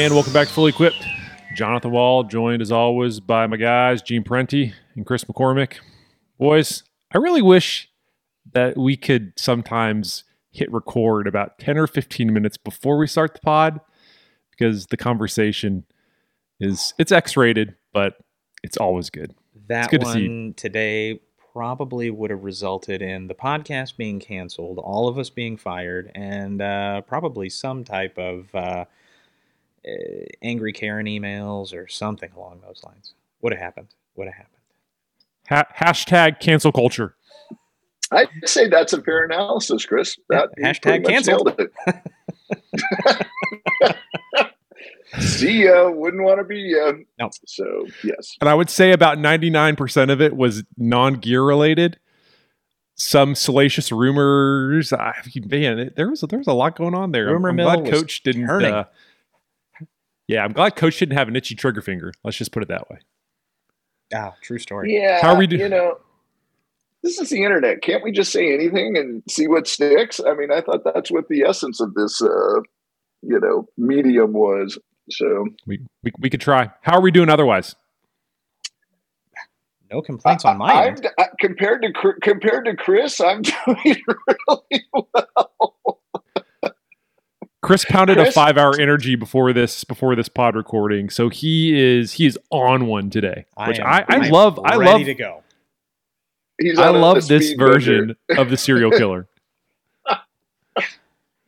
And welcome back to Fully Equipped. Jonathan Wall, joined as always by my guys, Gene Parenti and Chris McCormick. Boys, I really wish that we could sometimes hit record about 10 or 15 minutes before we start the pod, because the conversation is, it's X-rated, but it's always good. That good one to today probably would have resulted in the podcast being canceled, all of us being fired, and probably some type of angry Karen emails or something along those lines. Would have happened. Hashtag cancel culture. I'd say that's a fair analysis, Chris. That hashtag canceled. See ya, wouldn't want to be ya. No. So, yes. And I would say about 99% of it was non-gear related. Some salacious rumors. Man, there was a lot going on there. Rumor mill was turning. I'm glad Coach didn't have an itchy trigger finger. Let's just put it that way. Ah, true story. Yeah. How are we doing? You know, this is the internet. Can't we just say anything and see what sticks? I mean, I thought that's what the essence of this, medium was. So we could try. How are we doing otherwise? No complaints on my end. Compared to Chris, I'm doing really well. Chris pounded a 5-hour energy before this pod recording, so he is on one today, which I love. I love ready to go. I love this version of the serial killer.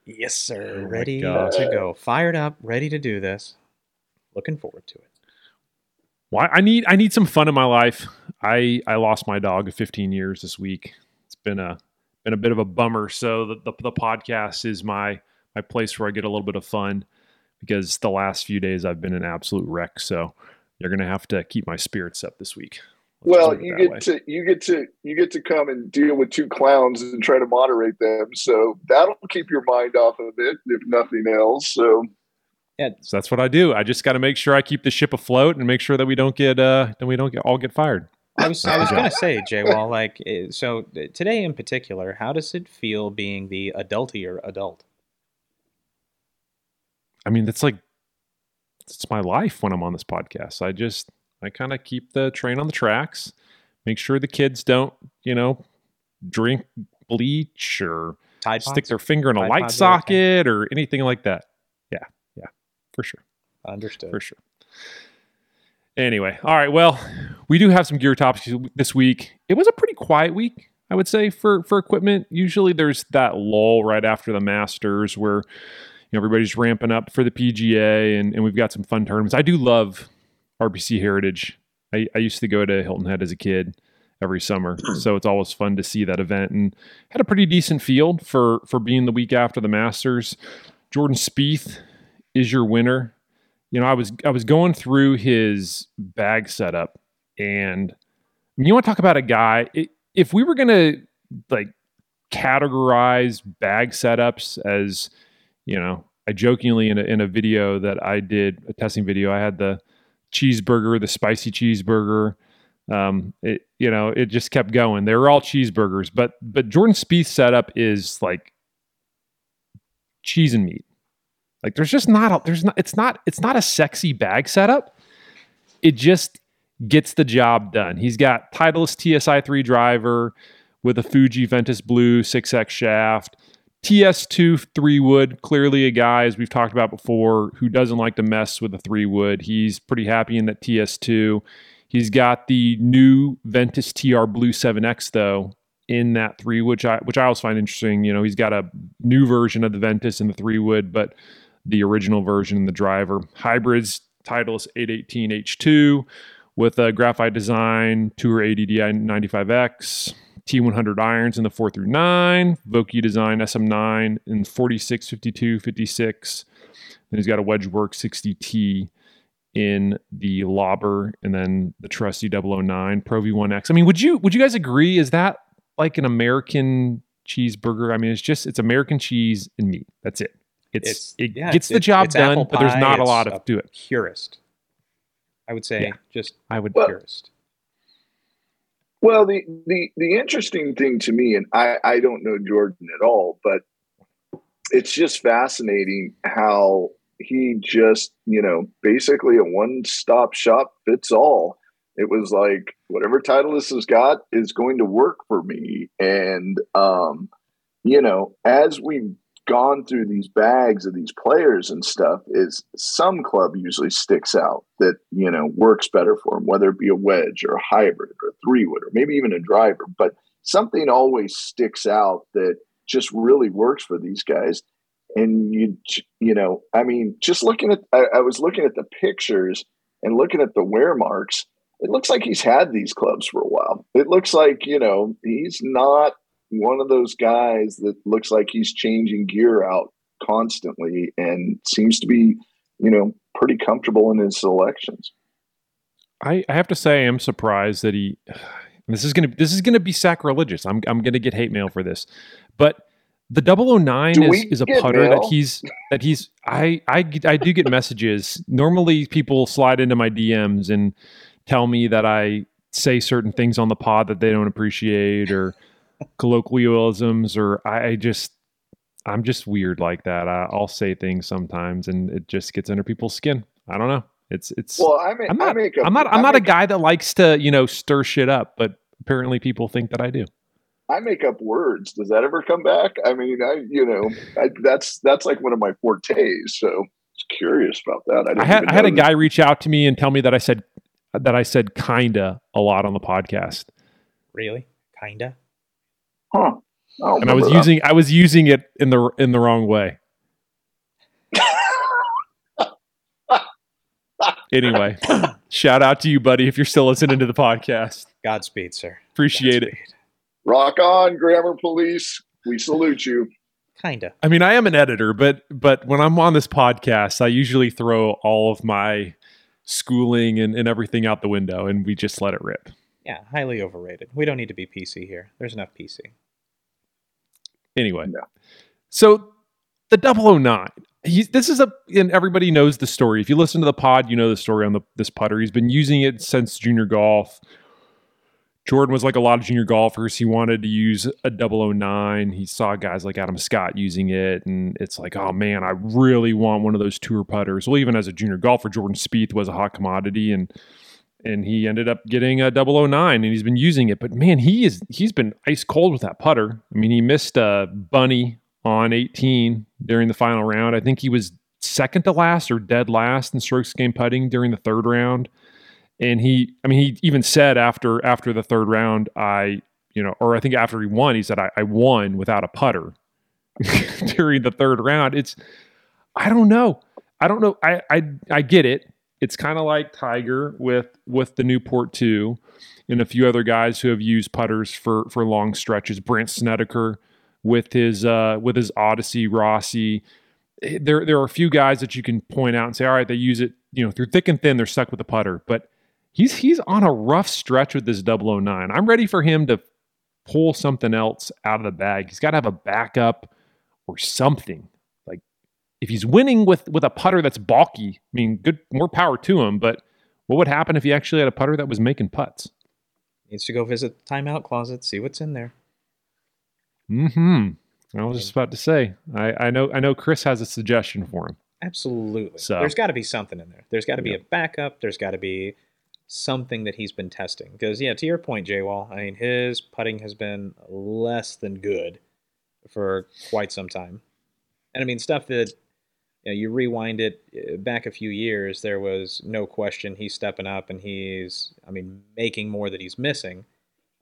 Yes, sir. Ready to go. Fired up. Ready to do this. Looking forward to it. Why? I need some fun in my life. I lost my dog of 15 years this week. It's been a bit of a bummer. So the podcast is my place where I get a little bit of fun, because the last few days I've been an absolute wreck. So you're going to have to keep my spirits up this week. Well, you get to come and deal with two clowns and try to moderate them. So that'll keep your mind off of it, if nothing else. So yeah, so that's what I do. I just got to make sure I keep the ship afloat and make sure that we don't all get fired. I was going to say, Jay Wall, so today in particular, how does it feel being the adultier adult? I mean, it's my life when I'm on this podcast. I kind of keep the train on the tracks, make sure the kids don't, drink bleach or Tide stick pods, their finger in a light socket or anything like that. Yeah, for sure. Understood. For sure. Anyway, all right, well, we do have some gear topics this week. It was a pretty quiet week, I would say, for equipment. Usually there's that lull right after the Masters where everybody's ramping up for the PGA and we've got some fun tournaments. I do love RBC Heritage. I used to go to Hilton Head as a kid every summer, so it's always fun to see that event, and had a pretty decent field for being the week after the Masters. Jordan Spieth is your winner. I was going through his bag setup, and you want to talk about a guy, if we were going to categorize bag setups as, I jokingly in a video that I did, a testing video, I had the cheeseburger, the spicy cheeseburger. It just kept going. They were all cheeseburgers, but Jordan Spieth's setup is like cheese and meat. Like it's not a sexy bag setup. It just gets the job done. He's got Titleist TSI 3 driver with a Fuji Ventus Blue 6X shaft, TS2 3 wood, clearly a guy, as we've talked about before, who doesn't like to mess with a 3 wood. He's pretty happy in that TS2. He's got the new Ventus TR Blue 7X, though, in that 3 wood, which I always find interesting. He's got a new version of the Ventus and the 3 wood, but the original version in the driver. Hybrids, Titleist 818H2 with a Graphite Design Tour AD DI 95X. T100 irons in the 4-9, Vokey Design SM9 in 46, 52, 56. Then he's got a Wedge Work 60T in the lobber, and then the trusty 009 Pro V1X. I mean, would you guys agree? Is that like an American cheeseburger? I mean, it's American cheese and meat. That's it. It gets the job done, but there's not a lot of do it. Purist, I would say. Yeah, purist. Well, the interesting thing to me, and I don't know Jordan at all, but it's just fascinating how he just, you know, basically a one-stop shop fits all. It was like, whatever Titleist has got is going to work for me. And, you know, as we've gone through these bags of these players and stuff, is some club usually sticks out that, you know, works better for them, whether it be a wedge or a hybrid or a three-wood or maybe even a driver. But something always sticks out that just really works for these guys. And, you know, I mean, just looking at, I was looking at the pictures and looking at the wear marks. It looks like he's had these clubs for a while. It looks like, you know, he's not one of those guys that looks like he's changing gear out constantly and seems to be, you know, pretty comfortable in his selections. I have to say I'm surprised that he, this is going to be sacrilegious. I'm going to get hate mail for this, but the 009 is a putter mail? that he's, I do get messages. Normally people slide into my DMs and tell me that I say certain things on the pod that they don't appreciate, or colloquialisms, or I'm just weird like that. I'll say things sometimes and it just gets under people's skin. I don't know. I'm not a guy that likes to, you know, stir shit up, but apparently people think that I do. I make up words. Does that ever come back? I mean, that's like one of my fortes. So I was curious about that. I had a guy reach out to me and tell me that I said kinda a lot on the podcast. Really? Kinda? Huh. And I was using it in the wrong way. Anyway, shout out to you, buddy, if you're still listening to the podcast. Godspeed, sir. Appreciate it. Rock on, Grammar Police. We salute you. Kinda. I mean, I am an editor, but when I'm on this podcast, I usually throw all of my schooling and everything out the window, and we just let it rip. Yeah, highly overrated. We don't need to be PC here. There's enough PC. Anyway, no. So the 009, and everybody knows the story. If you listen to the pod, you know the story on this putter. He's been using it since junior golf. Jordan was like a lot of junior golfers. He wanted to use a 009. He saw guys like Adam Scott using it, and it's like, oh man, I really want one of those tour putters. Well, even as a junior golfer, Jordan Spieth was a hot commodity, and he ended up getting a 009, and he's been using it. But man, he's been ice cold with that putter. I mean, he missed a bunny on 18 during the final round. I think he was second to last or dead last in strokes game putting during the third round. And he even said after the third round, I think after he won, he said, I won without a putter during the third round. It's, I don't know. I get it. It's kind of like Tiger with the Newport 2 and a few other guys who have used putters for long stretches. Brant Snedeker with his Odyssey, Rossi. There are a few guys that you can point out and say, all right, they use it, you know, through thick and thin, they're stuck with the putter. But he's on a rough stretch with this 009. I'm ready for him to pull something else out of the bag. He's got to have a backup or something. Like if he's winning with a putter that's balky, I mean, good, more power to him. But what would happen if he actually had a putter that was making putts? He needs to go visit the timeout closet, see what's in there. Mm-hmm. I was just about to say, I know Chris has a suggestion for him. Absolutely. So there's got to be something in there. There's got to be a backup. There's got to be something that he's been testing, because to your point, J-Wall, I mean, his putting has been less than good for quite some time. And I mean, stuff that, you know, you rewind it back a few years, there was no question he's stepping up and he's, I mean, making more that he's missing.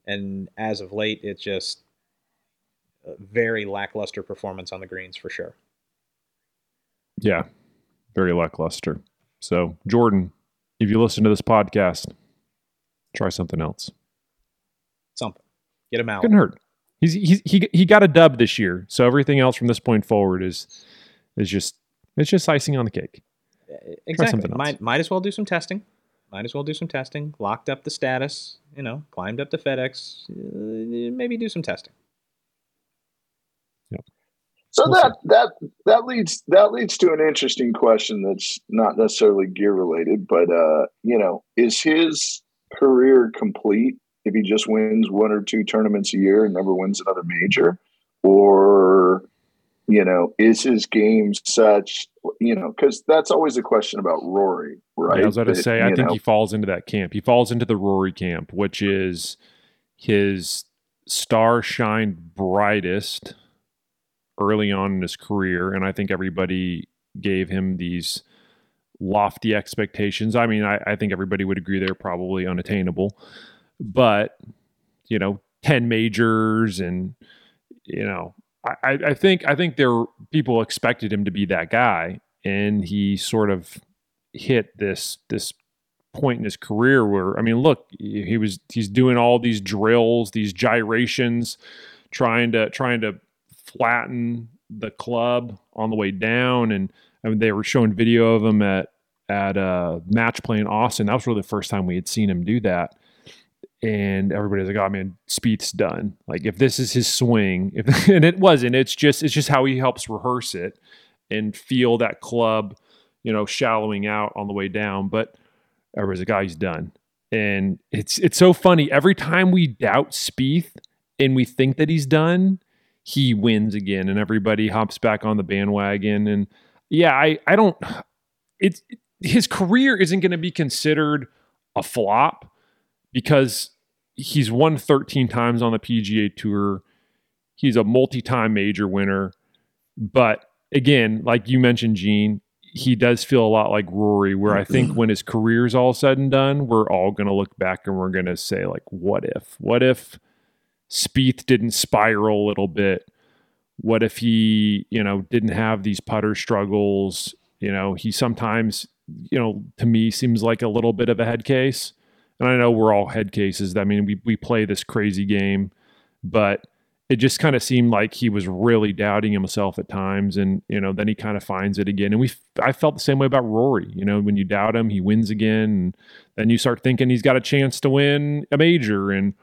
And as of late, it's just a very lackluster performance on the greens for sure. Yeah, very lackluster. So Jordan, if you listen to this podcast, try something else. Something. Get him out. Couldn't hurt. He got a dub this year, so everything else from this point forward is just icing on the cake. Exactly. Might as well do some testing. Locked up the status. You know, climbed up to FedEx. Maybe do some testing. Yep. So that leads to an interesting question that's not necessarily gear related, but you know, is his career complete if he just wins one or two tournaments a year and never wins another major? Or You know, is his game such, you know, because that's always a question about Rory, right? Yeah, I was about to say, I think he falls into that camp. He falls into the Rory camp, which is his star shined brightest early on in his career. And I think everybody gave him these lofty expectations. I mean, I think everybody would agree they're probably unattainable. But, you know, 10 majors and, you know, I think there people expected him to be that guy, and he sort of hit this point in his career where, I mean, look, he's doing all these drills, these gyrations, trying to flatten the club on the way down, and I mean they were showing video of him at a match play in Austin. That was really the first time we had seen him do that. And everybody's like, "Oh man, Spieth's done. Like, if this is his swing," and it wasn't. It's just how he helps rehearse it and feel that club, you know, shallowing out on the way down. But everybody's like, "Oh, he's done." And it's so funny. Every time we doubt Spieth and we think that he's done, he wins again, and everybody hops back on the bandwagon. And yeah, I don't. It's his career isn't going to be considered a flop, because he's won 13 times on the PGA Tour. He's a multi-time major winner. But again, like you mentioned, Gene, he does feel a lot like Rory, where I think when his career's all said and done, we're all going to look back and we're going to say, like, what if? What if Spieth didn't spiral a little bit? What if he, you know, didn't have these putter struggles? You know, he sometimes, you know, to me seems like a little bit of a head case. And I know we're all head cases. I mean, we play this crazy game, but it just kind of seemed like he was really doubting himself at times. And, you know, then he kind of finds it again. And I felt the same way about Rory. You know, when you doubt him, he wins again. And then you start thinking he's got a chance to win a major. And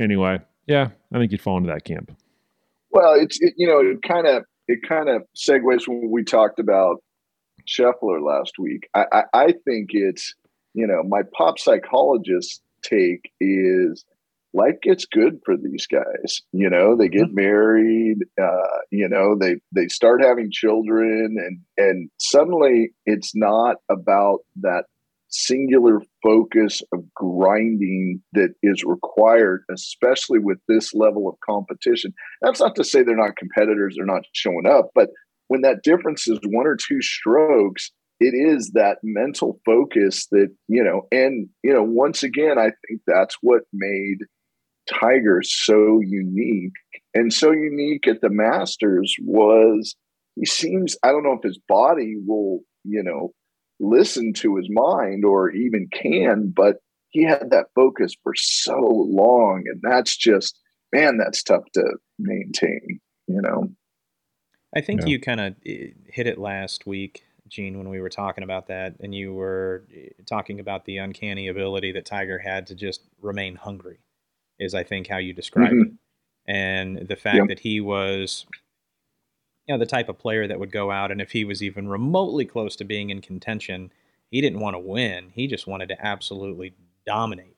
anyway, yeah, I think you'd fall into that camp. Well, it kind of segues when we talked about Scheffler last week. I think it's, you know, my pop psychologist take is life gets good for these guys. You know, they get married, you know, they start having children, and suddenly it's not about that singular focus of grinding that is required, especially with this level of competition. That's not to say they're not competitors, they're not showing up, but when that difference is one or two strokes, it is that mental focus that, you know, and, you know, once again, I think that's what made Tiger so unique. And so unique at the Masters was he seems, I don't know if his body will, you know, listen to his mind or even can, but he had that focus for so long. And that's just, man, that's tough to maintain, you know. I think you kind of hit it last week, Gene, when we were talking about that, and you were talking about the uncanny ability that Tiger had to just remain hungry, is I think how you described it. And the fact that he was, you know, the type of player that would go out, and if he was even remotely close to being in contention, he didn't want to win. He just wanted to absolutely dominate.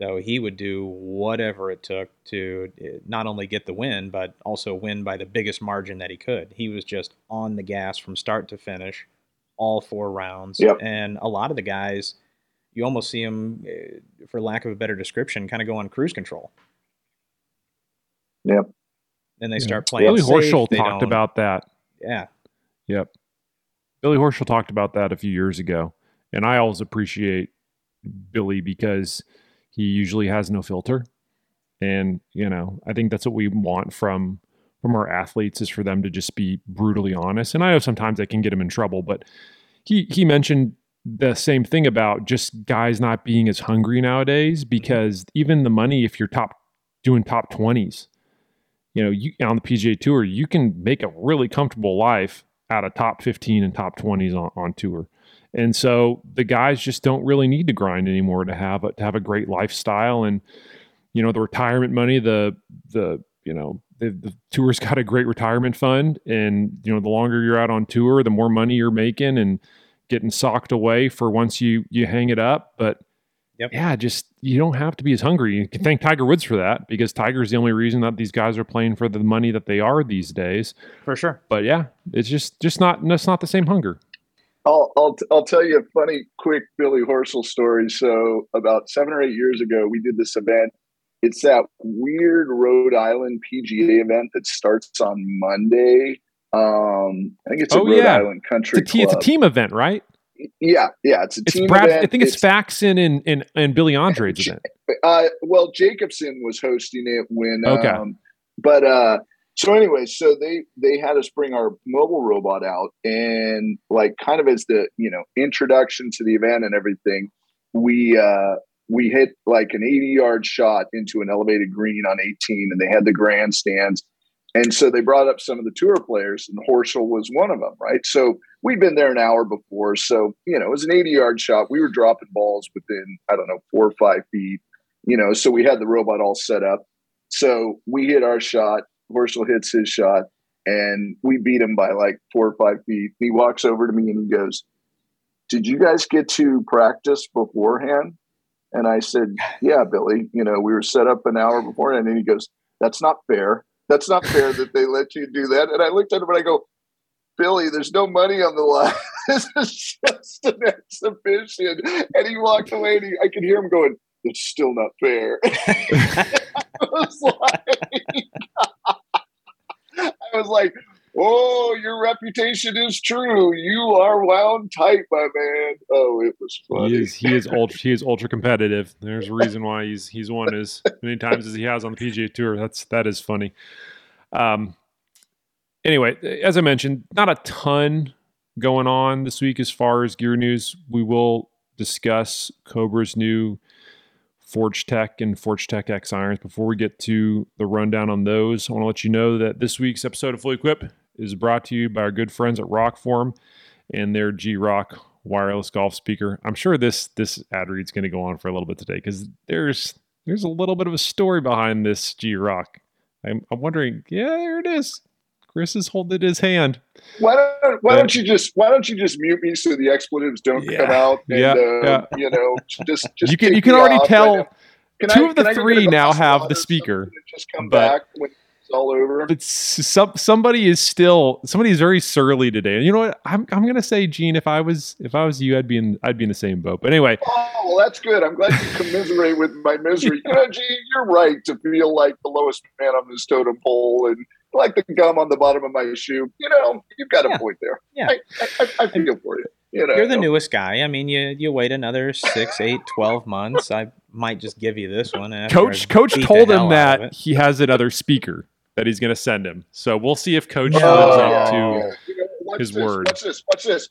So he would do whatever it took to not only get the win, but also win by the biggest margin that he could. He was just on the gas from start to finish, all four rounds. Yep. And a lot of the guys, you almost see them, for lack of a better description, kind of go on cruise control. Yep. Then they start playing safe. Billy Horschel talked about that. Yeah. Yep. Billy Horschel talked about that a few years ago. And I always appreciate Billy because he usually has no filter. And, you know, I think that's what we want from our athletes, is for them to just be brutally honest. And I know sometimes that can get him in trouble, but he mentioned the same thing about just guys not being as hungry nowadays, because even the money, if you're doing top 20s, you know, you on the PGA Tour, you can make a really comfortable life out of top 15 and top 20s on tour. And so the guys just don't really need to grind anymore to have a great lifestyle. And, you know, the retirement money, the tour's got a great retirement fund, and, you know, the longer you're out on tour, the more money you're making and getting socked away for once you hang it up. But Yep. Yeah, just you don't have to be as hungry. You can thank Tiger Woods for that, because Tiger's the only reason that these guys are playing for the money that they are these days. For sure. But yeah, it's just not, it's not the same hunger. I'll tell you a funny, quick Billy Horschel story. So about 7 or 8 years ago, we did this event. It's that weird Rhode Island PGA event that starts on Monday. I think it's a Rhode Island Country Club. It's a team event, right? Yeah, yeah, it's a team event. I think it's Faxon and Billy Andre's event. Well, Jacobson was hosting it when. Okay. So anyway, so they had us bring our mobile robot out, and like kind of as the, you know, introduction to the event and everything, we hit like an 80-yard shot into an elevated green on 18, and they had the grandstands. And so they brought up some of the tour players, and Horschel was one of them, right? So we'd been there an hour before. So, you know, it was an 80-yard shot. We were dropping balls within, I don't know, 4 or 5 feet, you know, so we had the robot all set up. So we hit our shot. Horschel hits his shot, and we beat him by like 4 or 5 feet. He walks over to me and he goes, "Did you guys get to practice beforehand?" And I said, "Yeah, Billy, you know, we were set up an hour beforehand." And he goes, "That's not fair. That's not fair that they let you do that." And I looked at him and I go, "Billy, there's no money on the line. This is just an exhibition." And he walked away, and I could hear him going, "It's still not fair." I was like, "Oh, your reputation is true. You are wound tight, my man." Oh, it was funny. He is ultra competitive. There's a reason why he's won as many times as he has on the PGA Tour. That is funny. Anyway, as I mentioned, not a ton going on this week as far as gear news. We will discuss Cobra's new Forge Tech and Forge Tech X irons. Before we get to the rundown on those, I want to let you know that this week's episode of Fully Equip is brought to you by our good friends at Rockform and their G Rock wireless golf speaker. I'm sure this ad read's going to go on for a little bit today, because there's a little bit of a story behind this G Rock. I'm wondering. Yeah, there it is. Chris is holding his hand. Why don't you just mute me so the expletives don't come out? And, you know, just you can already tell. Right, two of the three now have the speaker. Just come back when it's all over. But somebody is very surly today. And you know what? I'm gonna say, Gene, if I was you, I'd be in the same boat. But anyway. Oh, well, that's good. I'm glad you commiserate with my misery. Yeah. You know, Gene, you're right to feel like the lowest man on this totem pole, and like the gum on the bottom of my shoe. You know, you've got a point there. Yeah. I feel for you. You know, you're the newest guy. I mean, you wait another 6, 8, 12 months. I might just give you this one. Coach told him that he has another speaker that he's going to send him. So we'll see if Coach lives up to his word. Watch this.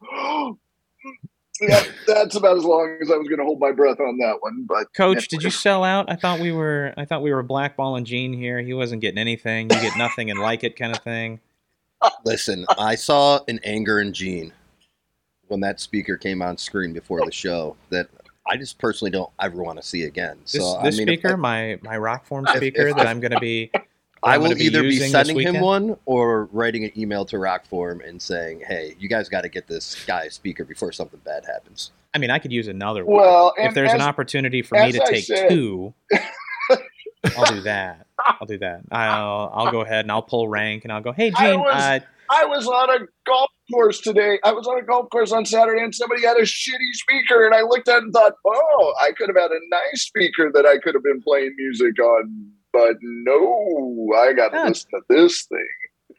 Yeah, that's about as long as I was going to hold my breath on that one. But Coach, did you sell out? I thought we were blackballing Gene here. He wasn't getting anything. You get nothing and like it kind of thing. Listen, I saw an anger in Gene when that speaker came on screen before the show that I just personally don't ever want to see again. This speaker, my Rockform speaker that I'm going to be. I will either be sending him one or writing an email to Rockform and saying, "Hey, you guys got to get this guy a speaker before something bad happens." I mean, I could use another one. Well, if there's an opportunity for me to take two, I'll do that. I'll go ahead and I'll pull rank and I'll go, "Hey, Gene, I was on a golf course today. I was on a golf course on Saturday, and somebody had a shitty speaker, and I looked at it and thought, oh, I could have had a nice speaker that I could have been playing music on. But no, I got to listen to this thing."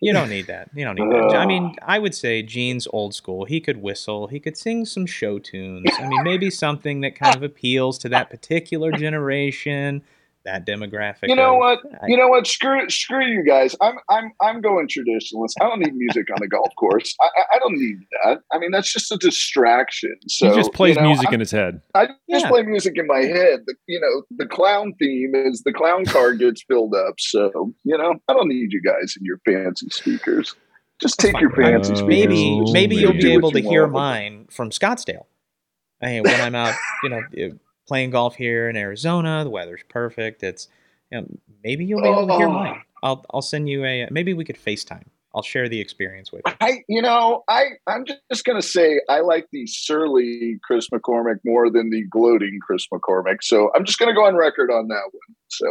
You don't need that. I mean, I would say Gene's old school. He could whistle. He could sing some show tunes. I mean, maybe something that kind of appeals to that particular generation, that demographic. You know what? Screw you guys. I'm going traditionalist. I don't need music on the golf course. I don't need that. I mean, that's just a distraction. So he just plays music in his head. I just play music in my head. The clown theme is the clown car gets filled up. So I don't need you guys and your fancy speakers. Just take your fancy speakers. Maybe you'll be able to hear mine from Scottsdale. I mean, when I'm out, playing golf here in Arizona, the weather's perfect. It's maybe you'll be able to hear mine. I'll send you maybe we could FaceTime. I'll share the experience with you. I'm just going to say I like the surly Chris McCormick more than the gloating Chris McCormick. So I'm just going to go on record on that one. So,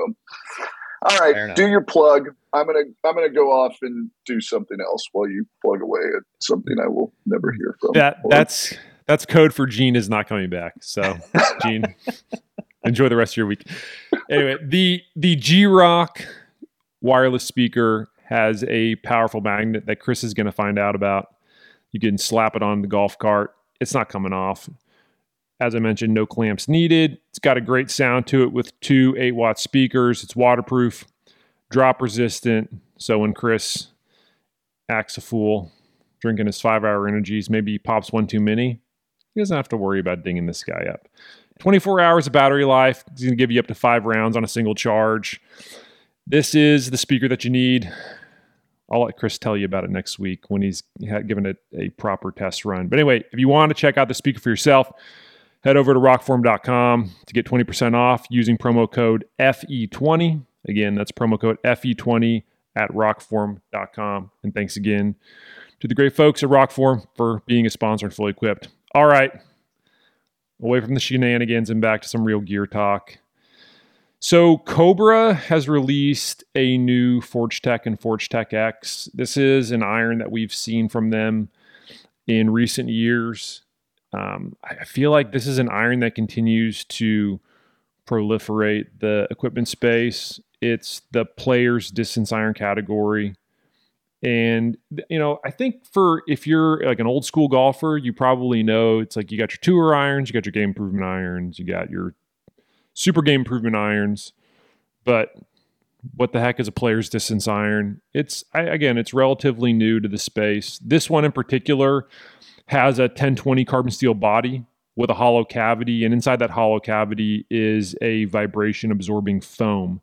all right, do your plug. I'm gonna go off and do something else while you plug away at something I will never hear from. That's code for Gene is not coming back. So, Gene, enjoy the rest of your week. Anyway, the G Rock wireless speaker has a powerful magnet that Chris is going to find out about. You can slap it on the golf cart. It's not coming off. As I mentioned, no clamps needed. It's got a great sound to it with two 8-watt speakers. It's waterproof, drop resistant. So when Chris acts a fool, drinking his 5-hour energies, maybe he pops one too many, he doesn't have to worry about dinging this guy up. 24 hours of battery life. It's going to give you up to 5 rounds on a single charge. This is the speaker that you need. I'll let Chris tell you about it next week when he's given it a proper test run. But anyway, if you want to check out the speaker for yourself, head over to rockform.com to get 20% off using promo code FE20. Again, that's promo code FE20 at rockform.com. And thanks again to the great folks at Rockform for being a sponsor and Fully Equipped. All right, away from the shenanigans and back to some real gear talk. So Cobra has released a new Forge Tech and Forge Tech X. This is an iron that we've seen from them in recent years. I feel like this is an iron that continues to proliferate the equipment space. It's the player's distance iron category. And, you know, I think if you're like an old school golfer, you probably know it's like you got your tour irons, you got your game improvement irons, you got your super game improvement irons, but what the heck is a player's distance iron? It's relatively new to the space. This one in particular has a 1020 carbon steel body with a hollow cavity, and inside that hollow cavity is a vibration absorbing foam.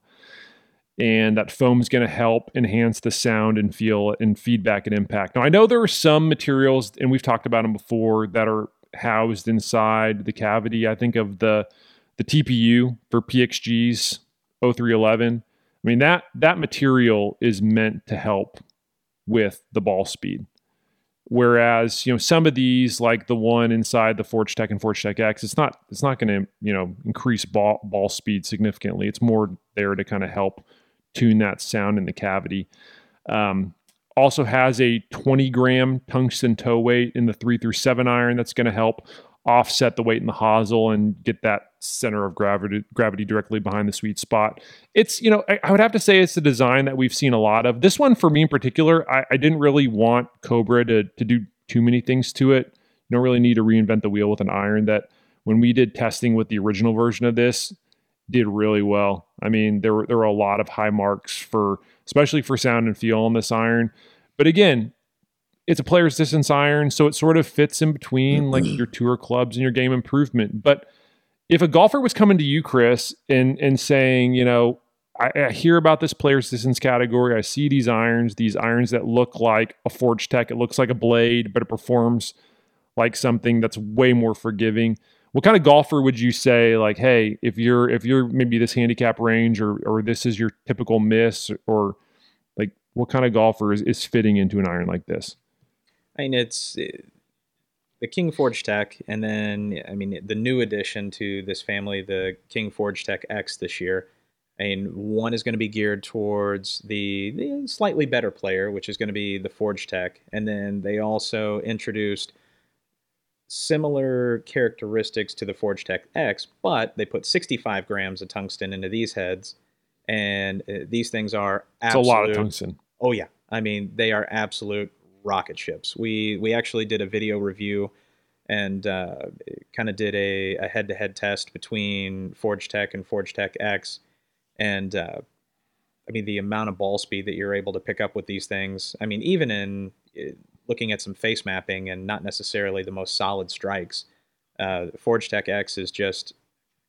And that foam is going to help enhance the sound and feel and feedback and impact. Now, I know there are some materials, and we've talked about them before, that are housed inside the cavity. I think of the TPU for PXG's 0311. I mean, that material is meant to help with the ball speed. Whereas, you know, some of these, like the one inside the Forge Tech and Forge Tech X, it's not going to, you know, increase ball speed significantly. It's more there to kind of help tune that sound in the cavity. Also has a 20-gram tungsten toe weight in the 3-7 iron that's going to help offset the weight in the hosel and get that center of gravity directly behind the sweet spot. It's, you know, I would have to say it's a design that we've seen a lot of. This one for me in particular, I didn't really want Cobra to do too many things to it. You don't really need to reinvent the wheel with an iron that, when we did testing with the original version of this, did really well. I mean, there were a lot of high marks for, especially for sound and feel on this iron. But again, it's a player's distance iron, so it sort of fits in between like your tour clubs and your game improvement. But if a golfer was coming to you, Chris, and saying, you know, I hear about this player's distance category, I see these irons that look like a Forge Tech, it looks like a blade, but it performs like something that's way more forgiving. What kind of golfer would you say, like, hey, if you're maybe this handicap range or this is your typical miss, or like what kind of golfer is fitting into an iron like this? I mean, it's the King Forge Tech, and then, I mean, the new addition to this family, the King Forge Tech X this year. I mean, one is going to be geared towards the slightly better player, which is going to be the Forge Tech. And then they also introduced similar characteristics to the Forge Tech X, but they put 65 grams of tungsten into these heads. And these things are absolute... It's a lot of tungsten. Oh, yeah. I mean, they are absolute rocket ships. We actually did a video review and kind of did a head-to-head test between Forge Tech and Forge Tech X, and I mean, the amount of ball speed that you're able to pick up with these things. I mean, even in looking at some face mapping and not necessarily the most solid strikes, Forge Tech X is just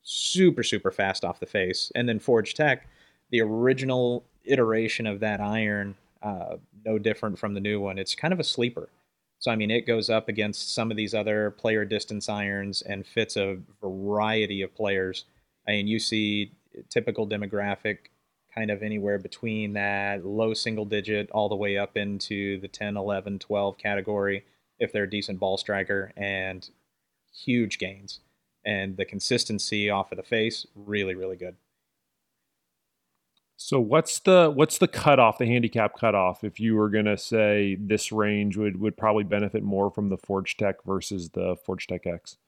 super, super fast off the face. And then Forge Tech, the original iteration of that iron, no different from the new one. It's kind of a sleeper. So, I mean, it goes up against some of these other player distance irons and fits a variety of players. I mean, you see typical demographic kind of anywhere between that low single digit all the way up into the 10, 11, 12 category if they're a decent ball striker, and huge gains. And the consistency off of the face, really, really good. So what's the cutoff, the handicap cutoff, if you were going to say this range would probably benefit more from the Forge Tech versus the Forge Tech X?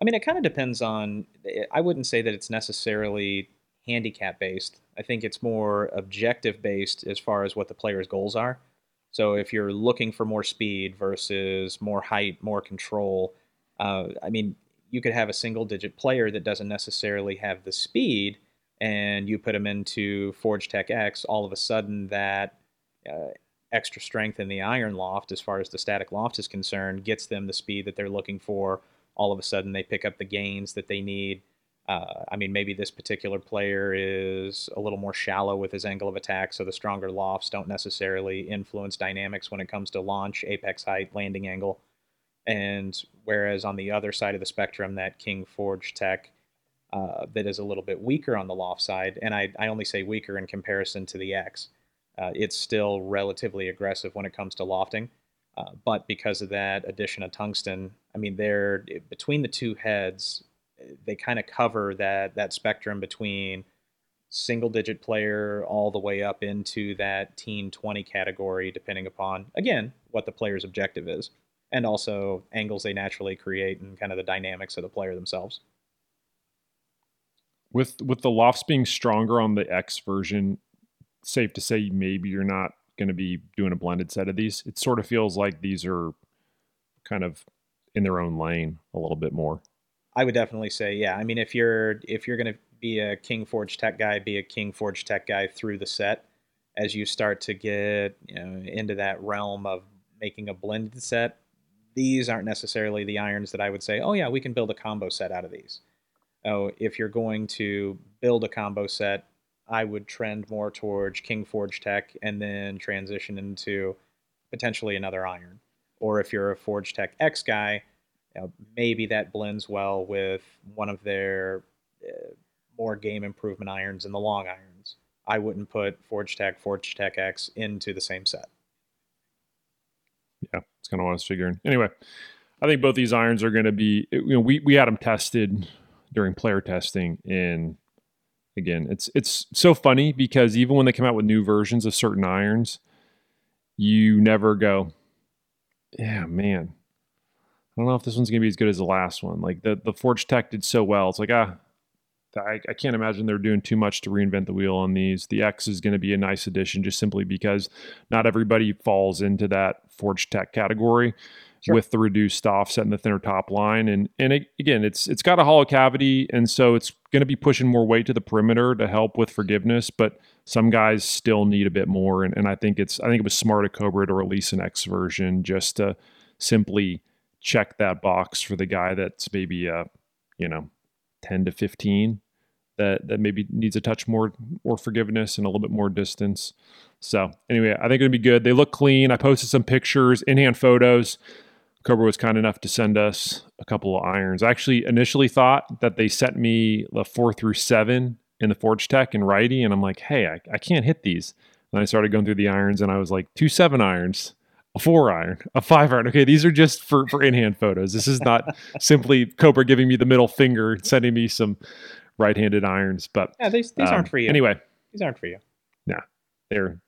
I mean, it kind of depends on, I wouldn't say that it's necessarily handicap based. I think it's more objective based as far as what the player's goals are. So if you're looking for more speed versus more height, more control, I mean, you could have a single digit player that doesn't necessarily have the speed, and you put them into Forge Tech X, all of a sudden that extra strength in the iron loft, as far as the static loft is concerned, gets them the speed that they're looking for. All of a sudden they pick up the gains that they need. I mean, maybe this particular player is a little more shallow with his angle of attack, so the stronger lofts don't necessarily influence dynamics when it comes to launch, apex height, landing angle. And whereas on the other side of the spectrum, that King Forge Tech that is a little bit weaker on the loft side, and I only say weaker in comparison to the X. It's still relatively aggressive when it comes to lofting, but because of that addition of tungsten, I mean, they're between the two heads, they kind of cover that spectrum between single-digit player all the way up into that teen 20 category, depending upon, again, what the player's objective is, and also angles they naturally create and kind of the dynamics of the player themselves. With the lofts being stronger on the X version, safe to say maybe you're not going to be doing a blended set of these. It sort of feels like these are kind of in their own lane a little bit more. I would definitely say, yeah. I mean, if you're going to be a King Forge Tech guy, be a King Forge Tech guy through the set. As you start to get into that realm of making a blended set, these aren't necessarily the irons that I would say, oh yeah, we can build a combo set out of these. If you're going to build a combo set, I would trend more towards King Forge Tech and then transition into potentially another iron. Or if you're a Forge Tech X guy, maybe that blends well with one of their more game improvement irons and the long irons. I wouldn't put Forge Tech X into the same set. Yeah, that's kind of what I was figuring. Anyway, I think both these irons are going to be, we had them tested during player testing. And again, it's so funny because even when they come out with new versions of certain irons, you never go, yeah, man, I don't know if this one's going to be as good as the last one. Like the Forge Tech did so well. It's like, I can't imagine they're doing too much to reinvent the wheel on these. The X is going to be a nice addition just simply because not everybody falls into that Forge Tech category. Sure. With the reduced offset and the thinner top line. And it, again, it's got a hollow cavity, and so it's going to be pushing more weight to the perimeter to help with forgiveness, but some guys still need a bit more. And I think it was smart of Cobra to release an X version just to simply check that box for the guy that's maybe 10 to 15 that maybe needs a touch more forgiveness and a little bit more distance. So anyway, I think it'll be good. They look clean. I posted some pictures, in-hand photos. Cobra was kind enough to send us a couple of irons. I actually initially thought that they sent me the 4 through 7 in the Forge Tech and righty, and I'm like, hey, I can't hit these. And I started going through the irons, and I was like, 2 7-irons, a 4-iron, a 5-iron. Okay, these are just for in-hand photos. This is not simply Cobra giving me the middle finger and sending me some right-handed irons. But yeah, these aren't for you. Anyway, these aren't for you. Nah.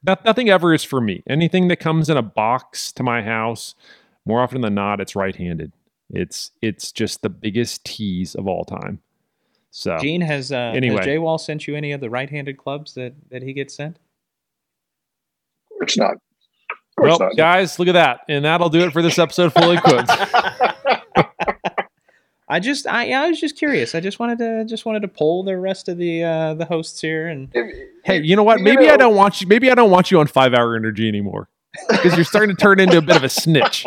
Nothing ever is for me. Anything that comes in a box to my house, more often than not, it's right-handed. It's just the biggest tease of all time. So Gene, has Jay Wall sent you any of the right-handed clubs that he gets sent? Of course not. Well, guys, look at that. And that'll do it for this episode fully equipped. I was just curious. I just wanted to poll the rest of the hosts here. And hey, you know what? Maybe I don't want you. Maybe I don't want you on 5-hour energy anymore because you're starting to turn into a bit of a snitch.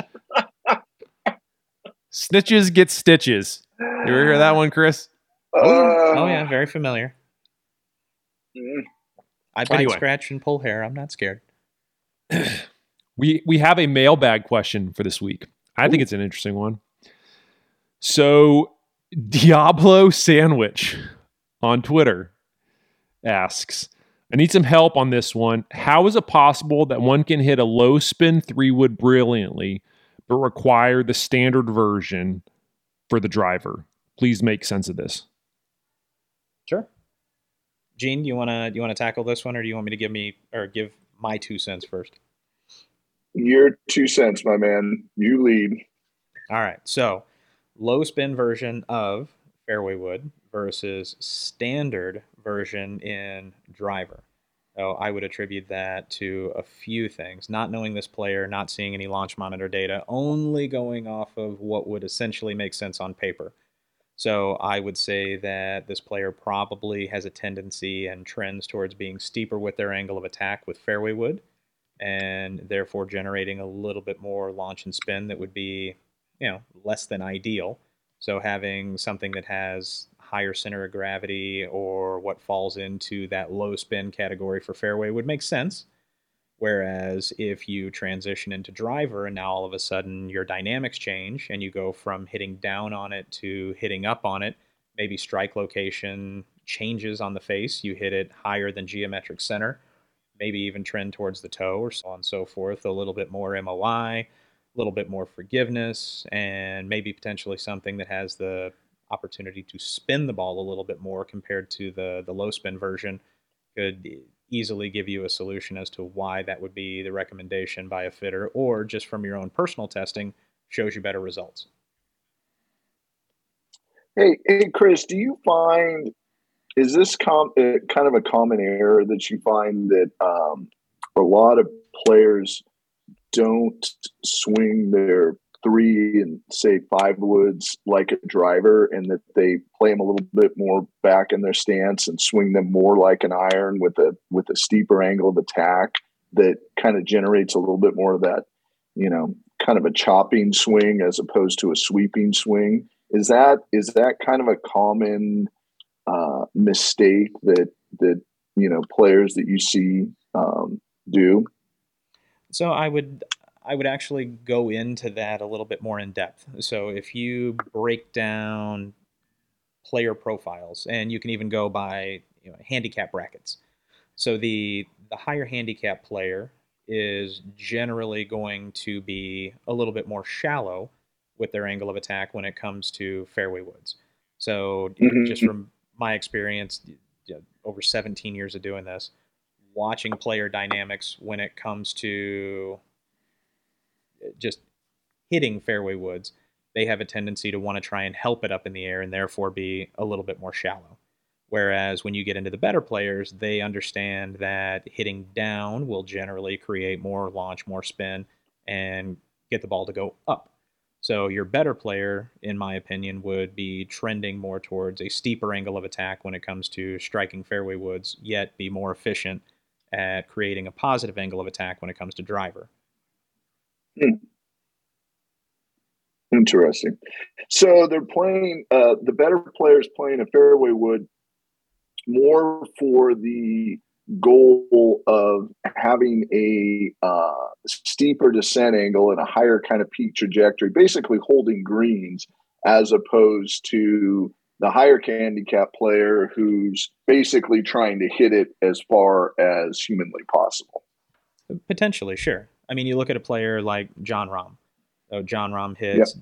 Snitches get stitches. You ever hear that one, Chris? Oh yeah, very familiar. I bite, scratch, and pull hair. I'm not scared. We have a mailbag question for this week. I think it's an interesting one. So Diablo Sandwich on Twitter asks, I need some help on this one. How is it possible that one can hit a low spin 3-wood brilliantly, but require the standard version for the driver? Please make sense of this. Sure. Gene, do you wanna tackle this one, or do you want me to give my 2 cents first? Your 2 cents, my man. You lead. All right. So low spin version of fairway wood versus standard version in driver. So I would attribute that to a few things. Not knowing this player, not seeing any launch monitor data, only going off of what would essentially make sense on paper. So I would say that this player probably has a tendency and trends towards being steeper with their angle of attack with fairway wood, and therefore generating a little bit more launch and spin that would be, less than ideal. So having something that has higher center of gravity or what falls into that low spin category for fairway would make sense. Whereas if you transition into driver and now all of a sudden your dynamics change and you go from hitting down on it to hitting up on it, maybe strike location changes on the face, you hit it higher than geometric center, maybe even trend towards the toe or so on and so forth, a little bit more MOI, a little bit more forgiveness, and maybe potentially something that has the opportunity to spin the ball a little bit more compared to the low spin version could easily give you a solution as to why that would be the recommendation by a fitter, or just from your own personal testing shows you better results. Hey, Chris, do you find, is this kind of a common error that you find that a lot of players don't swing their 3 and 5 woods like a driver, and that they play them a little bit more back in their stance and swing them more like an iron with a steeper angle of attack that kind of generates a little bit more of that, kind of a chopping swing as opposed to a sweeping swing? Is that kind of a common mistake that players that you see do? So I would actually go into that a little bit more in depth. So if you break down player profiles, and you can even go by handicap brackets. So the higher handicap player is generally going to be a little bit more shallow with their angle of attack when it comes to fairway woods. So just from my experience, over 17 years of doing this, watching player dynamics when it comes to just hitting fairway woods, they have a tendency to want to try and help it up in the air and therefore be a little bit more shallow. Whereas when you get into the better players, they understand that hitting down will generally create more launch, more spin, and get the ball to go up. So your better player, in my opinion, would be trending more towards a steeper angle of attack when it comes to striking fairway woods, yet be more efficient at creating a positive angle of attack when it comes to driver. Interesting. So they're playing the better players playing a fairway wood more for the goal of having a steeper descent angle and a higher kind of peak trajectory, basically holding greens, as opposed to the higher handicap player who's basically trying to hit it as far as humanly possible. Potentially, sure. I mean, you look at a player like Jon Rahm. So Jon Rahm hits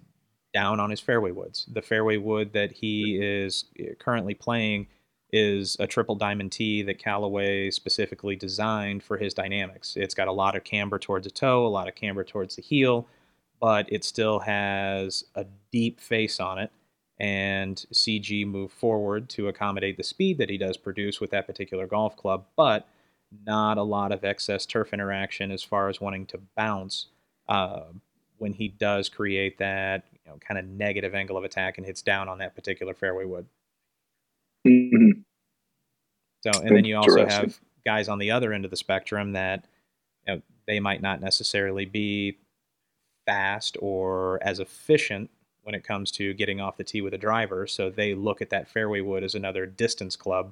down on his fairway woods. The fairway wood that he is currently playing is a triple diamond tee that Callaway specifically designed for his dynamics. It's got a lot of camber towards the toe, a lot of camber towards the heel, but it still has a deep face on it. And CG moved forward to accommodate the speed that he does produce with that particular golf club, but not a lot of excess turf interaction as far as wanting to bounce when he does create that kind of negative angle of attack and hits down on that particular fairway wood. Mm-hmm. So, and then you also have guys on the other end of the spectrum that they might not necessarily be fast or as efficient when it comes to getting off the tee with a driver. So they look at that fairway wood as another distance club.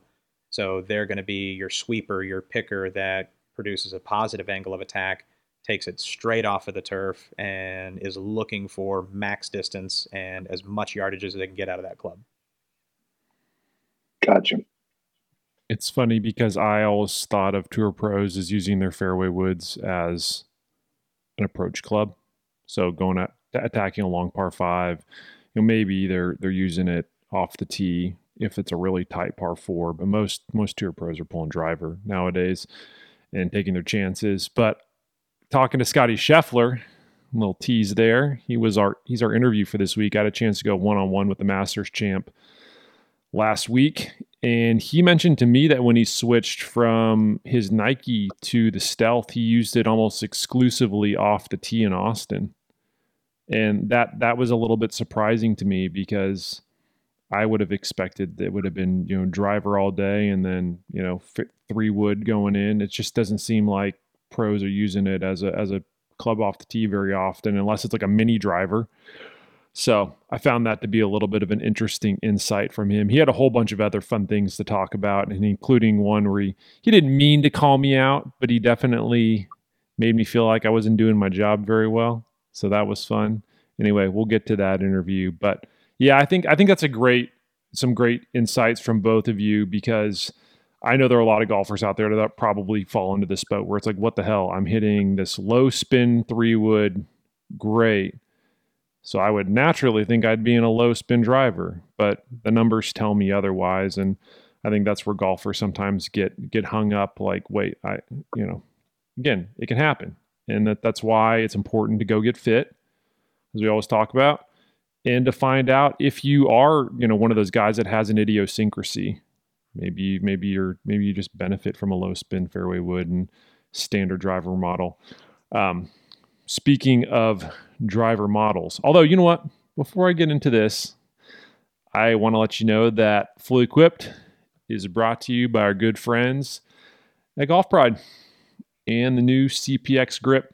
So they're going to be your sweeper, your picker that produces a positive angle of attack, takes it straight off of the turf, and is looking for max distance and as much yardage as they can get out of that club. Gotcha. It's funny because I always thought of tour pros as using their fairway woods as an approach club. So going at attacking a long par five, you know, maybe they're using it off the tee if it's a really tight par four, but most tour pros are pulling driver nowadays and taking their chances. But talking to Scotty Scheffler, a little tease there. He's our interview for this week. I had a chance to go one-on-one with the Masters champ last week, and he mentioned to me that when he switched from his Nike to the Stealth, he used it almost exclusively off the tee in Austin. And that was a little bit surprising to me because I would have expected it would have been, you know, driver all day and then, you know, 3 wood going in. It just doesn't seem like pros are using it as a club off the tee very often, unless it's like a mini driver. So I found that to be a little bit of an interesting insight from him. He had a whole bunch of other fun things to talk about, and including one where he didn't mean to call me out, but he definitely made me feel like I wasn't doing my job very well. So that was fun. Anyway, we'll get to that interview, but yeah, I think that's some great insights from both of you, because I know there are a lot of golfers out there that probably fall into this boat where it's like, what the hell? I'm hitting this low spin 3 wood. Great. So I would naturally think I'd be in a low spin driver, but the numbers tell me otherwise. And I think that's where golfers sometimes get hung up. Like, wait, again, it can happen. And that's why it's important to go get fit, as we always talk about, and to find out if you are, you know, one of those guys that has an idiosyncrasy. Maybe you just benefit from a low spin fairway wood and standard driver model. Speaking of driver models, although, you know what, before I get into this, I want to let you know that Fully Equipped is brought to you by our good friends at Golf Pride and the new CPX grip.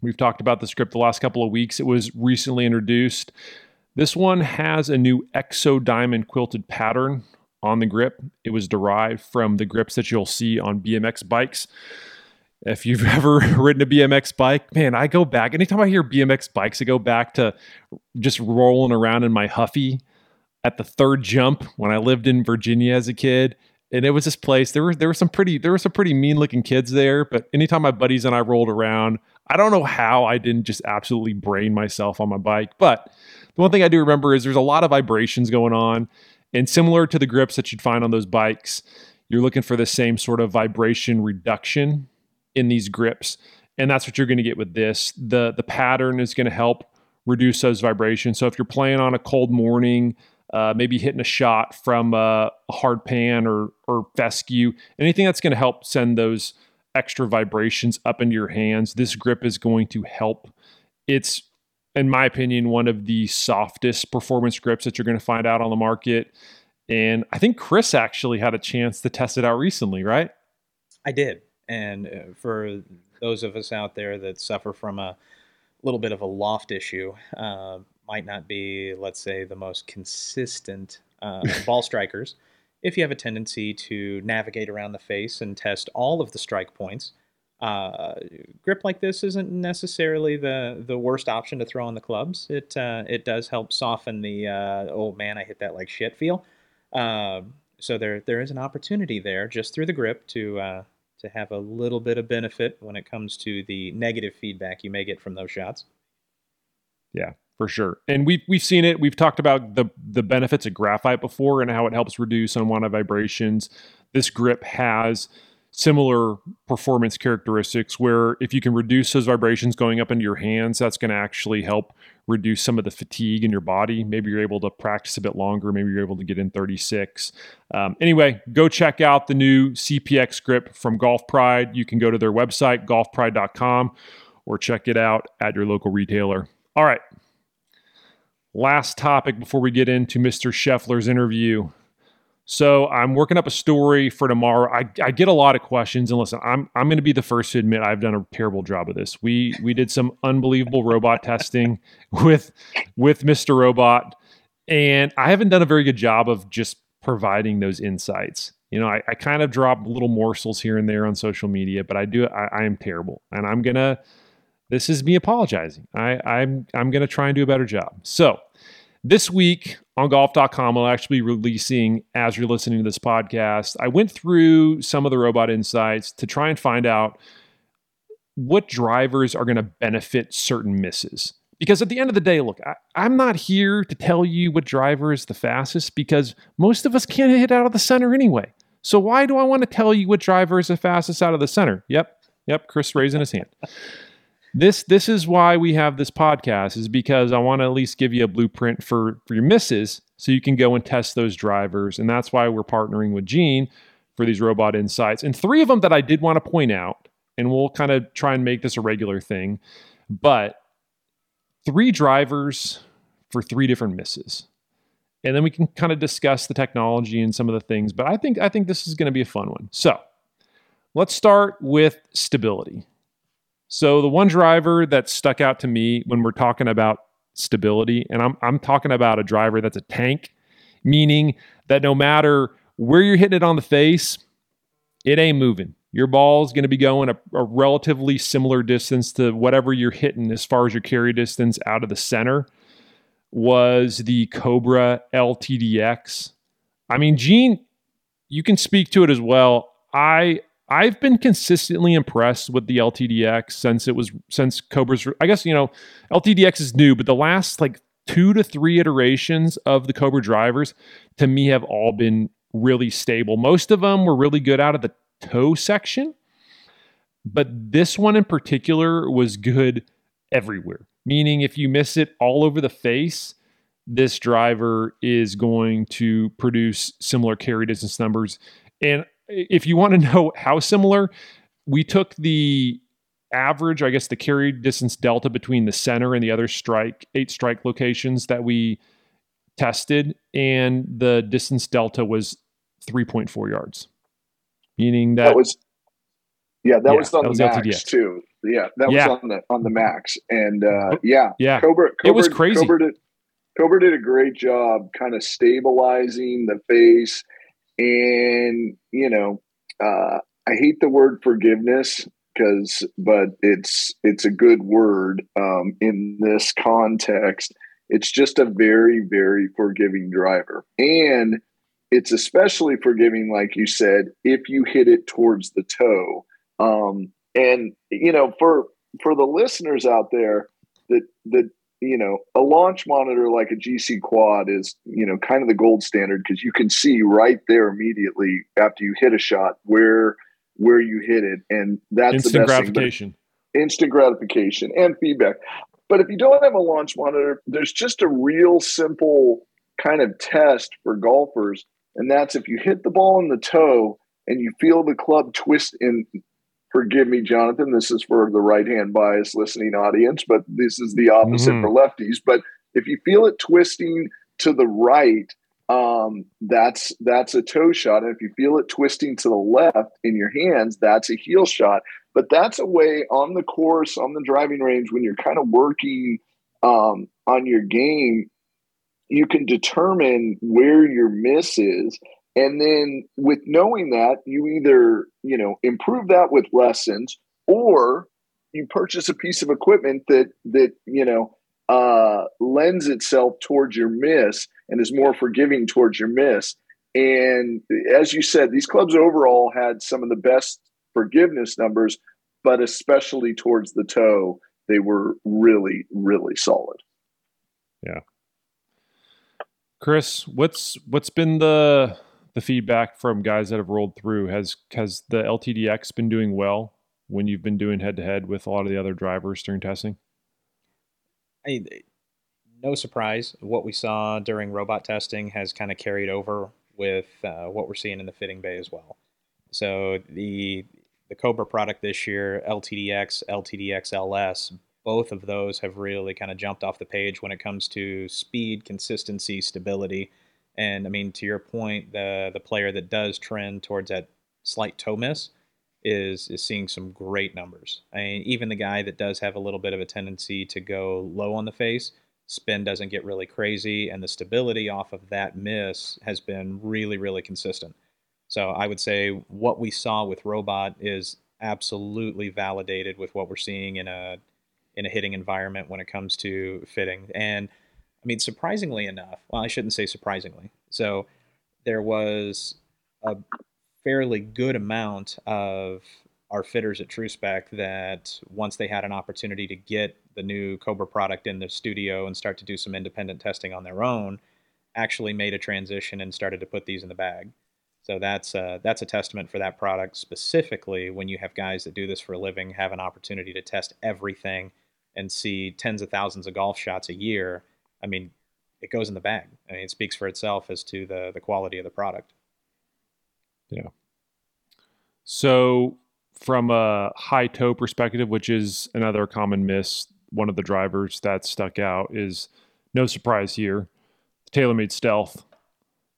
We've talked about this grip the last couple of weeks. It was recently introduced. This one has a new Exo Diamond quilted pattern on the grip. It was derived from the grips that you'll see on BMX bikes. If you've ever ridden a BMX bike, man, I go back. Anytime I hear BMX bikes, I go back to just rolling around in my Huffy at the third jump when I lived in Virginia as a kid. And it was this place. There were some pretty mean looking kids there. But anytime my buddies and I rolled around, I don't know how I didn't just absolutely brain myself on my bike. But the one thing I do remember is there's a lot of vibrations going on. And similar to the grips that you'd find on those bikes, you're looking for the same sort of vibration reduction in these grips. And that's what you're going to get with this. The pattern is going to help reduce those vibrations. So if you're playing on a cold morning, maybe hitting a shot from a hard pan or fescue, anything that's going to help send those extra vibrations up into your hands, this grip is going to help. It's, in my opinion, one of the softest performance grips that you're going to find out on the market. And I think Chris actually had a chance to test it out recently, right? I did. And for those of us out there that suffer from a little bit of a loft issue, might not be, let's say, the most consistent ball strikers. If you have a tendency to navigate around the face and test all of the strike points, grip like this isn't necessarily the worst option to throw on the clubs. It does help soften the oh man, I hit that like shit feel. So there is an opportunity there just through the grip to have a little bit of benefit when it comes to the negative feedback you may get from those shots. Yeah, for sure. And we've seen it. We've talked about the benefits of graphite before and how it helps reduce unwanted vibrations. This grip has similar performance characteristics where if you can reduce those vibrations going up into your hands, that's going to actually help reduce some of the fatigue in your body. Maybe you're able to practice a bit longer. Maybe you're able to get in 36. Anyway, go check out the new CPX grip from Golf Pride. You can go to their website, golfpride.com, or check it out at your local retailer. All right. Last topic before we get into Mr. Scheffler's interview. So I'm working up a story for tomorrow. I get a lot of questions, and listen, I'm going to be the first to admit I've done a terrible job of this. We did some unbelievable robot testing with Mr. Robot, and I haven't done a very good job of just providing those insights. You know, I kind of drop little morsels here and there on social media, but I am terrible, and I'm gonna. This is me apologizing. I'm gonna try and do a better job. So This week on golf.com, I'll actually be releasing, as you're listening to this podcast, I went through some of the robot insights to try and find out what drivers are going to benefit certain misses. Because at the end of the day, look, I'm not here to tell you what driver is the fastest, because most of us can't hit out of the center anyway. So why do I want to tell you what driver is the fastest out of the center? Yep, Chris raising his hand. This is why we have this podcast, is because I want to at least give you a blueprint for your misses so you can go and test those drivers. And that's why we're partnering with Gene for these robot insights. And three of them that I did want to point out, and we'll kind of try and make this a regular thing, but three drivers for three different misses. And then we can kind of discuss the technology and some of the things, but I think this is going to be a fun one. So let's start with stability. So the one driver that stuck out to me when we're talking about stability, and I'm talking about a driver that's a tank, meaning that no matter where you're hitting it on the face, it ain't moving. Your ball's going to be going a relatively similar distance to whatever you're hitting as far as your carry distance out of the center. Was the Cobra LTDX. I mean, Gene, you can speak to it as well. I've been consistently impressed with the LTDX since Cobra's, I guess, you know, LTDX is new, but the last like 2 to 3 iterations of the Cobra drivers to me have all been really stable. Most of them were really good out of the toe section, but this one in particular was good everywhere. Meaning if you miss it all over the face, this driver is going to produce similar carry distance numbers. And if you want to know how similar, we took the average, I guess the carry distance delta between the center and the other eight strike locations that we tested, and the distance delta was 3.4 yards. Meaning that was on the max too. Was on the max, and Cobra. It was crazy. Cobra did a great job, kind of stabilizing the face, and you know, I hate the word forgiveness but it's a good word in this context. It's just a very, very forgiving driver, and it's especially forgiving, like you said, if you hit it towards the toe. And, you know, for the listeners out there, that you know, a launch monitor like a GC Quad is, you know, kind of the gold standard, because you can see right there immediately after you hit a shot where you hit it. And that's instant gratification. Instant gratification and feedback. But if you don't have a launch monitor, there's just a real simple kind of test for golfers. And that's if you hit the ball in the toe and you feel the club twist in. Forgive me, Jonathan, this is for the right-hand bias listening audience, but this is the opposite for lefties. But if you feel it twisting to the right, that's a toe shot. And if you feel it twisting to the left in your hands, that's a heel shot. But that's a way on the course, on the driving range, when you're kind of working on your game, you can determine where your miss is. And then with knowing that, you either, you know, improve that with lessons, or you purchase a piece of equipment that you know, lends itself towards your miss and is more forgiving towards your miss. And as you said, these clubs overall had some of the best forgiveness numbers, but especially towards the toe, they were really, really solid. Yeah. Chris, what's been the feedback from guys that have rolled through? Has the LTDX been doing well when you've been doing head-to-head with a lot of the other drivers during testing? I mean, no surprise. What we saw during robot testing has kind of carried over with what we're seeing in the fitting bay as well. So the Cobra product this year, LTDX, LTDX LS, both of those have really kind of jumped off the page when it comes to speed, consistency, stability. And I mean, to your point, the player that does trend towards that slight toe miss is seeing some great numbers. I mean, even the guy that does have a little bit of a tendency to go low on the face, spin doesn't get really crazy, and the stability off of that miss has been really, really consistent. So I would say what we saw with robot is absolutely validated with what we're seeing in a hitting environment when it comes to fitting. And I mean, surprisingly enough, well, I shouldn't say surprisingly. So there was a fairly good amount of our fitters at TruSpec that once they had an opportunity to get the new Cobra product in the studio and start to do some independent testing on their own, actually made a transition and started to put these in the bag. So that's a testament for that product specifically when you have guys that do this for a living, have an opportunity to test everything and see tens of thousands of golf shots a year. I mean, it goes in the bag. I mean, it speaks for itself as to the quality of the product. Yeah. So from a high toe perspective, which is another common miss, one of the drivers that stuck out is no surprise here, the TaylorMade Stealth.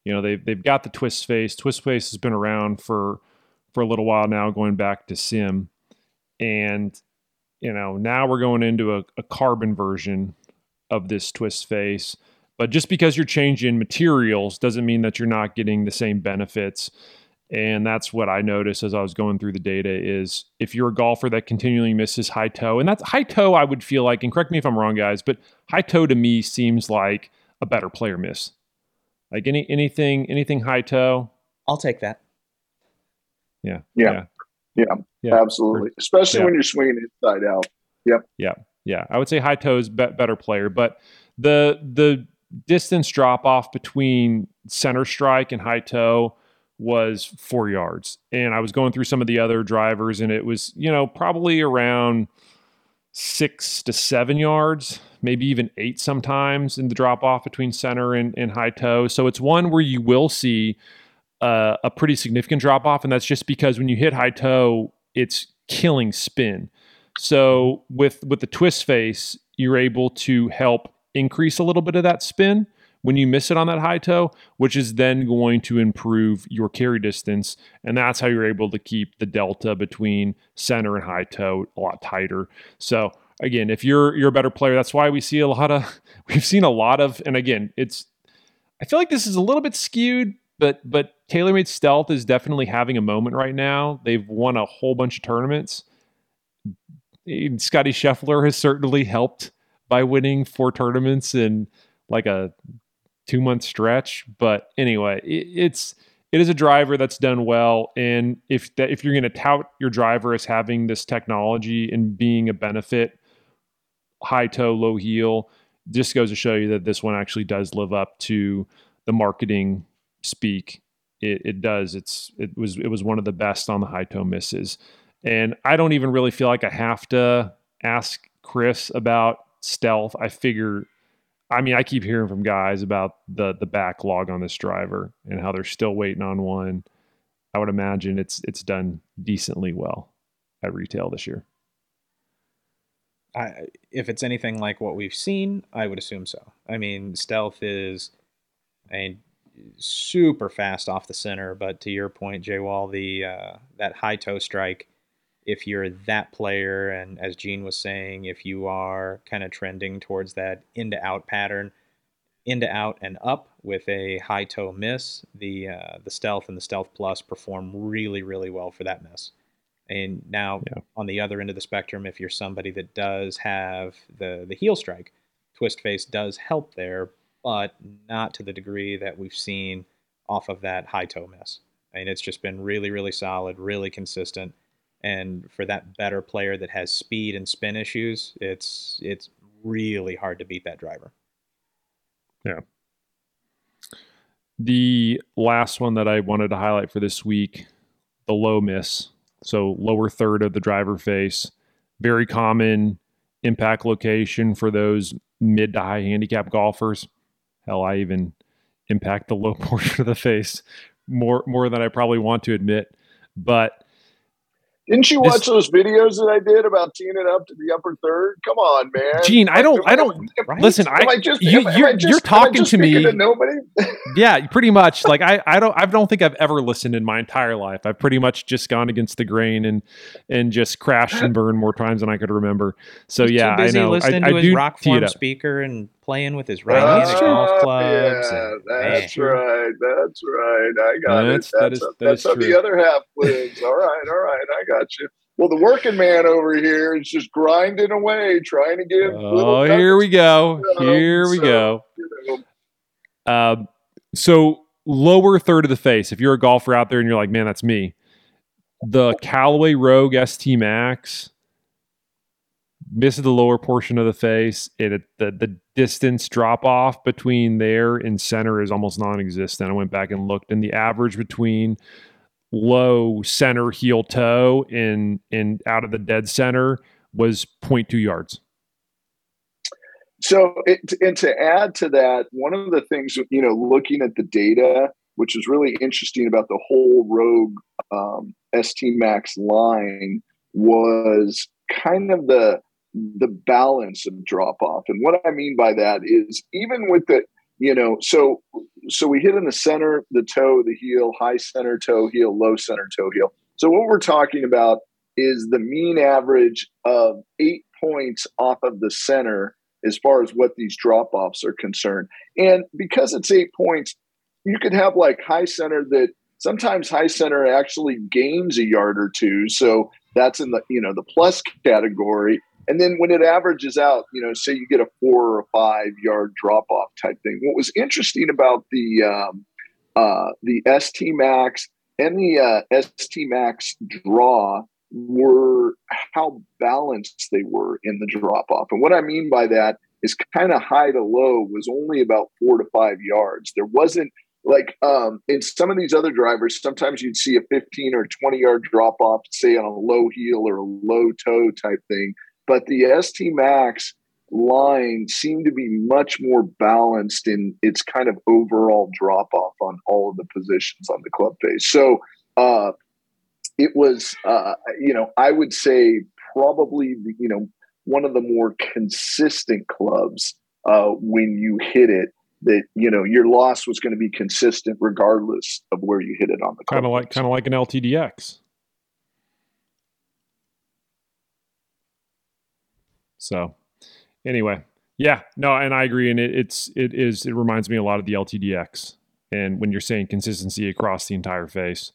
You know, they've got the twist face. Twist face has been around for a little while now, going back to Sim. And, you know, now we're going into a carbon version of this twist face. But just because you're changing materials doesn't mean that you're not getting the same benefits. And that's what I noticed as I was going through the data is if you're a golfer that continually misses high toe, and that's high toe, I would feel like, and correct me if I'm wrong, guys, but high toe to me seems like a better player miss. Like anything high toe. I'll take that. Yeah. Absolutely. Especially when you're swinging inside out. Yep. Yeah. I would say high toe is better player, but the distance drop off between center strike and high toe was 4 yards. And I was going through some of the other drivers and it was, you know, probably around 6 to 7 yards, maybe even 8 sometimes in the drop off between center and high toe. So it's one where you will see a pretty significant drop off. And that's just because when you hit high toe, it's killing spin. So with the twist face, you're able to help increase a little bit of that spin when you miss it on that high toe, which is then going to improve your carry distance. And that's how you're able to keep the delta between center and high toe a lot tighter. So again, if you're a better player, that's why we see we've seen a lot of, and again, I feel like this is a little bit skewed, but TaylorMade Stealth is definitely having a moment right now. They've won a whole bunch of tournaments. Scotty Scheffler has certainly helped by winning 4 tournaments in like a 2-month stretch, but anyway, it is a driver that's done well. And if you're going to tout your driver as having this technology and being a benefit, high toe, low heel, just goes to show you that this one actually does live up to the marketing speak. It does. It was one of the best on the high toe misses, and I don't even really feel like I have to ask Chris about Stealth. I keep hearing from guys about the backlog on this driver and how they're still waiting on one. I would imagine it's done decently well at retail this year. If it's anything like what we've seen, I would assume so. I mean, Stealth is super fast off the center, but to your point, Jay Wall, that high toe strike, if you're that player, and as Gene was saying, if you are kind of trending towards that in-to-out pattern, in-to-out and up with a high toe miss, the Stealth and the Stealth Plus perform really, really well for that miss. And now on the other end of the spectrum, if you're somebody that does have the heel strike, twist face does help there, but not to the degree that we've seen off of that high toe miss. I mean, it's just been really, really solid, really consistent. And for that better player that has speed and spin issues, it's really hard to beat that driver. Yeah. The last one that I wanted to highlight for this week, the low miss. So lower third of the driver face, very common impact location for those mid to high handicap golfers. Hell, I even impact the low portion of the face more than I probably want to admit, but didn't you watch those videos that I did about teeing it up to the upper third? Come on, man. Gene, listen, you're talking to me. To nobody? Yeah, pretty much. Like I don't think I've ever listened in my entire life. I've pretty much just gone against the grain and just crashed and burned more times than I could remember. So yeah, I know. Listening to his Rockform speaker and playing with his right hand at golf clubs. Yeah, that's right. I got it. That's how the other half lives. All right. I got you. Well, the working man over here is just grinding away, trying to get. Oh, here we go. So lower third of the face, if you're a golfer out there and you're like, man, that's me. The Callaway Rogue ST Max misses the lower portion of the face. The distance drop off between there and center is almost non-existent. I went back and looked, and the average between low center heel toe and out of the dead center was 0.2 yards. So, and to add to that, one of the things, you know, looking at the data, which is really interesting about the whole Rogue ST Max line, was kind of the balance of drop off. And what I mean by that is, even with the, you know, so we hit in the center, the toe, the heel, high center toe heel, low center toe heel. So what we're talking about is the mean average of 8 points off of the center as far as what these drop offs are concerned. And because it's 8 points, you could have like high center that sometimes high center actually gains a yard or two. So that's in the, you know, the plus category. And then when it averages out, you know, say you get a 4 or 5 yard drop off type thing. What was interesting about the ST Max and the ST Max draw were how balanced they were in the drop off. And what I mean by that is kind of high to low was only about 4 to 5 yards. There wasn't like in some of these other drivers, sometimes you'd see a 15 or 20 yard drop off, say on a low heel or a low toe type thing. But the ST Max line seemed to be much more balanced in its kind of overall drop off on all of the positions on the club face. So it was, you know, I would say probably, you know, one of the more consistent clubs when you hit it, that, you know, your loss was going to be consistent regardless of where you hit it on the club. Kind of like an LTDX. So anyway, yeah, no, and I agree. And it reminds me a lot of the LTDX. And when you're saying consistency across the entire face,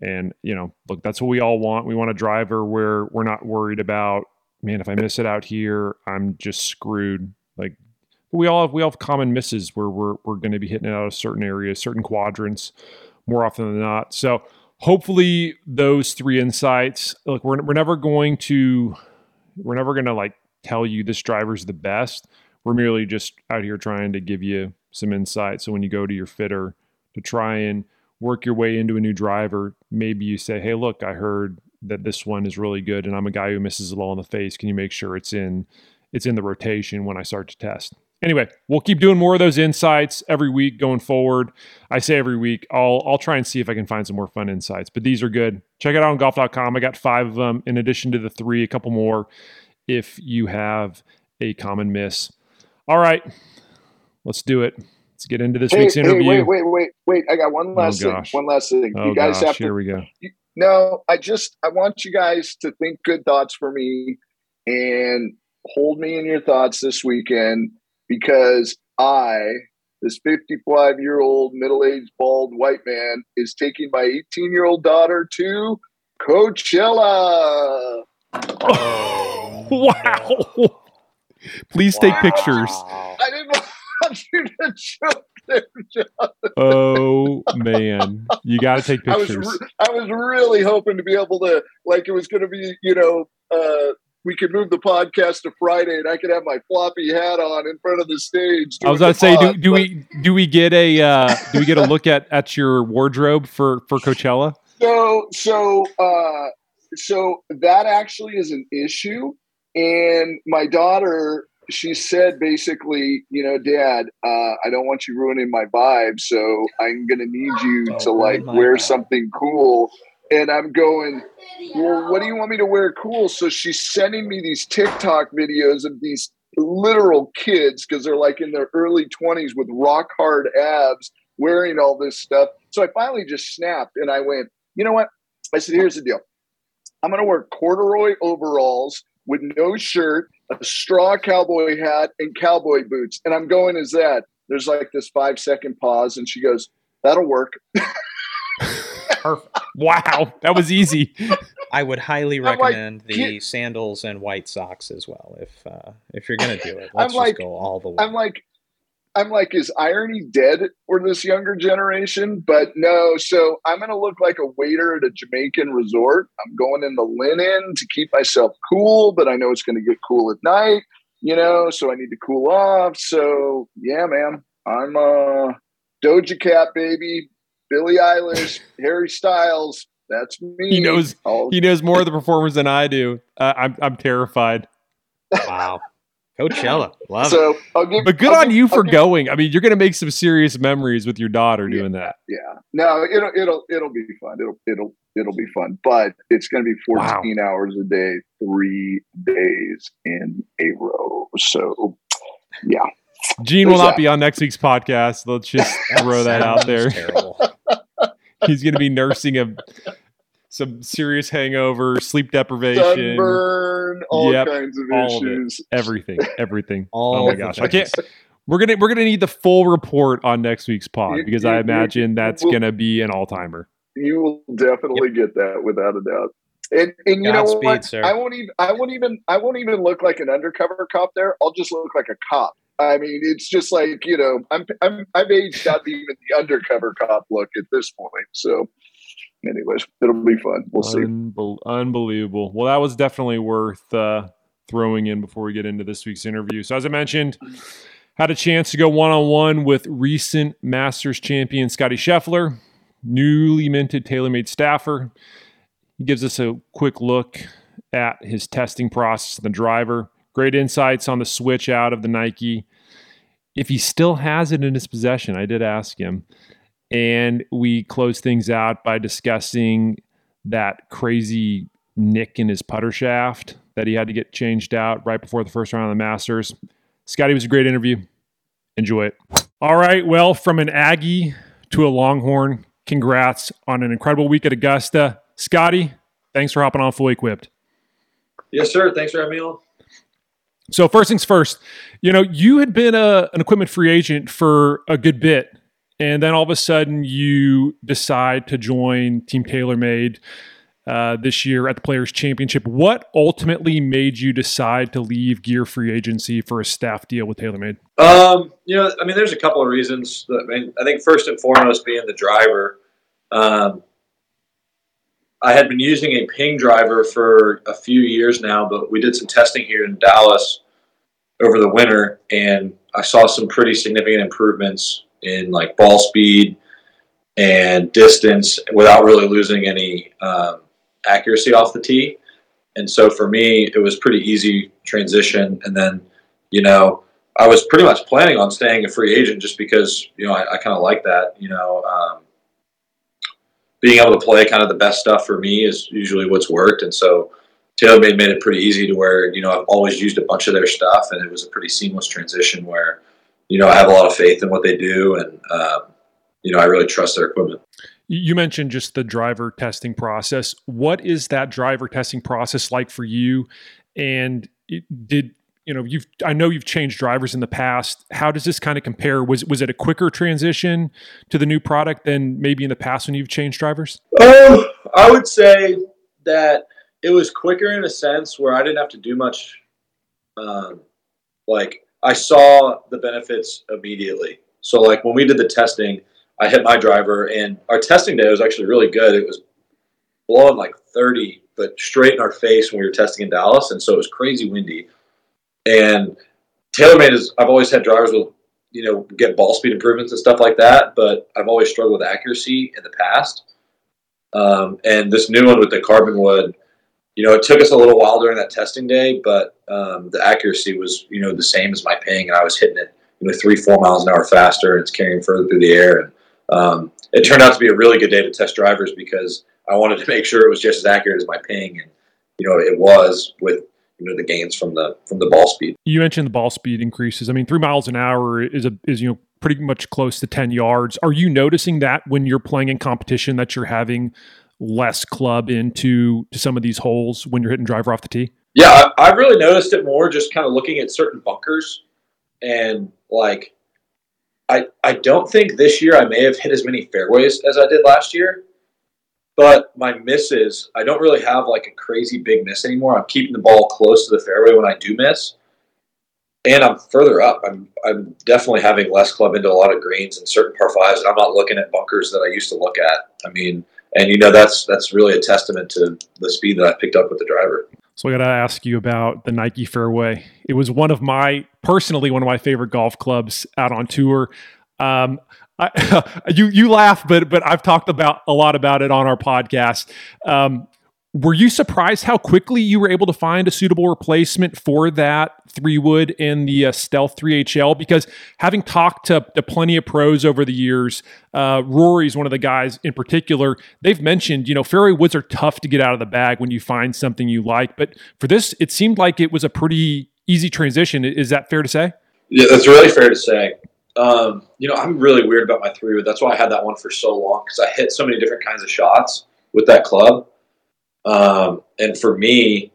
and, you know, look, that's what we all want. We want a driver where we're not worried about, man, if I miss it out here, I'm just screwed. Like, we all have common misses where we're going to be hitting it out of certain areas, certain quadrants more often than not. So hopefully those three insights, look, we're never going to like tell you this driver's the best. We're merely just out here trying to give you some insight. So when you go to your fitter to try and work your way into a new driver, maybe you say, hey, look, I heard that this one is really good, and I'm a guy who misses it all in the face. Can you make sure it's in the rotation when I start to test? Anyway, we'll keep doing more of those insights every week going forward. I say every week. I'll try and see if I can find some more fun insights, but these are good. Check it out on golf.com. I got 5 of them in addition to the 3, a couple more if you have a common miss. All right, let's do it. Let's get into this week's interview. Wait. I got one last thing. You guys have to. Here we go. I want you guys to think good thoughts for me and hold me in your thoughts this weekend, because I, this 55-year-old middle-aged bald white man, is taking my 18-year-old daughter to Coachella. Oh, wow. Please take pictures. I didn't want you to joke there, Jonathan. Oh, man. You got to take pictures. I was really hoping to be able to, like, it was going to be, you know, we could move the podcast to Friday, and I could have my floppy hat on in front of the stage. I was about to say, do we get a look at your wardrobe for Coachella? So that actually is an issue. And my daughter, she said basically, you know, Dad, I don't want you ruining my vibe, so I'm going to need you to like wear something cool. And I'm going, well, what do you want me to wear cool? So she's sending me these TikTok videos of these literal kids, because they're like in their early 20s with rock hard abs wearing all this stuff. So I finally just snapped and I went, you know what? I said, here's the deal. I'm going to wear corduroy overalls with no shirt, a straw cowboy hat, and cowboy boots. And I'm going as that. There's like this 5-second pause, and she goes, that'll work. Perfect. Wow, that was easy. I would highly recommend the sandals and white socks as well if you're gonna do it. Let's just go all the way. I'm like, I'm like, is irony dead for this younger generation? But no, so I'm going to look like a waiter at a Jamaican resort. I'm going in the linen to keep myself cool, but I know it's going to get cool at night, you know, so I need to cool off. So yeah, man, I'm a Doja Cat, baby, Billie Eilish, Harry Styles. That's me. He knows more of the performers than I do. I'm terrified. Wow. Coachella. Love so, it. But good on you for going. I mean, you're going to make some serious memories with your daughter doing that. Yeah. No, it'll be fun. It'll be fun, but it's going to be 14 hours a day, 3 days in a row. So yeah. Gene will not be on next week's podcast. Let's just throw that out there. Terrible. He's going to be nursing some serious hangover, sleep deprivation, sunburn, all kinds of issues, of everything. Oh my gosh, I can't. We're gonna need the full report on next week's pod because I imagine that's gonna be an all timer. You will definitely get that without a doubt. And you know what? Sir. I won't even look like an undercover cop there. I'll just look like a cop. I mean, it's just like, you know, I've aged out even the undercover cop look at this point. So, anyways, it'll be fun. We'll see. Unbelievable. Well, that was definitely worth throwing in before we get into this week's interview. So, as I mentioned, had a chance to go one-on-one with recent Masters champion Scotty Scheffler, newly minted TaylorMade staffer. He gives us a quick look at his testing process and the driver. Great insights on the switch out of the Nike. If he still has it in his possession, I did ask him. And we close things out by discussing that crazy nick in his putter shaft that he had to get changed out right before the first round of the Masters. Scotty, was a great interview. Enjoy it. All right. Well, from an Aggie to a Longhorn, congrats on an incredible week at Augusta. Scotty, thanks for hopping on Fully Equipped. Yes, sir. Thanks for having me on. So first things first, you know, you had been an equipment free agent for a good bit, and then all of a sudden you decide to join Team TaylorMade this year at the Players Championship. What ultimately made you decide to leave Gear Free Agency for a staff deal with TaylorMade? You know, I mean, there's a couple of reasons. I think first and foremost being the driver. I had been using a Ping driver for a few years now, but we did some testing here in Dallas over the winter, and I saw some pretty significant improvements in like ball speed and distance without really losing any accuracy off the tee. And so for me, it was pretty easy transition. And then, you know, I was pretty much planning on staying a free agent just because, you know, I kind of like that, you know, being able to play kind of the best stuff for me is usually what's worked. And so TaylorMade made it pretty easy to where, you know, I've always used a bunch of their stuff, and it was a pretty seamless transition where, you know, I have a lot of faith in what they do, and, you know, I really trust their equipment. You mentioned just the driver testing process. What is that driver testing process like for you? And I know you've changed drivers in the past. How does this kind of compare? Was it a quicker transition to the new product than maybe in the past when you've changed drivers? Oh, I would say that it was quicker in a sense where I didn't have to do much. Like I saw the benefits immediately. So like when we did the testing, I hit my driver, and our testing day was actually really good. It was blowing like 30, but straight in our face when we were testing in Dallas. And so it was crazy windy. And TaylorMade I've always had drivers with, you know, get ball speed improvements and stuff like that, but I've always struggled with accuracy in the past. And this new one with the carbon wood, you know, it took us a little while during that testing day, but the accuracy was, you know, the same as my Ping, and I was hitting it, you know, 3-4 miles an hour faster, and it's carrying further through the air. And it turned out to be a really good day to test drivers because I wanted to make sure it was just as accurate as my Ping, and you know, it was with, you know, the gains from the ball speed. You mentioned the ball speed increases. I mean, 3 miles an hour is, you know, pretty much close to 10 yards. Are you noticing that when you're playing in competition that you're having less club into some of these holes when you're hitting driver off the tee? Yeah, I've really noticed it more just kind of looking at certain bunkers. And like, I don't think this year I may have hit as many fairways as I did last year. But my misses, I don't really have like a crazy big miss anymore. I'm keeping the ball close to the fairway when I do miss. And I'm further up. I'm definitely having less club into a lot of greens and certain par fives, and I'm not looking at bunkers that I used to look at. I mean, and you know, that's really a testament to the speed that I picked up with the driver. So I got to ask you about the Nike fairway. It was one of my favorite golf clubs out on tour. You laugh, but I've talked a lot about it on our podcast. Were you surprised how quickly you were able to find a suitable replacement for that 3-wood in the Stealth 3HL? Because having talked to plenty of pros over the years, Rory's one of the guys in particular, they've mentioned, you know, fairway woods are tough to get out of the bag when you find something you like. But for this, it seemed like it was a pretty easy transition. Is that fair to say? Yeah, that's really fair to say. You know, I'm really weird about my 3-wood. That's why I had that one for so long, because I hit so many different kinds of shots with that club. And for me,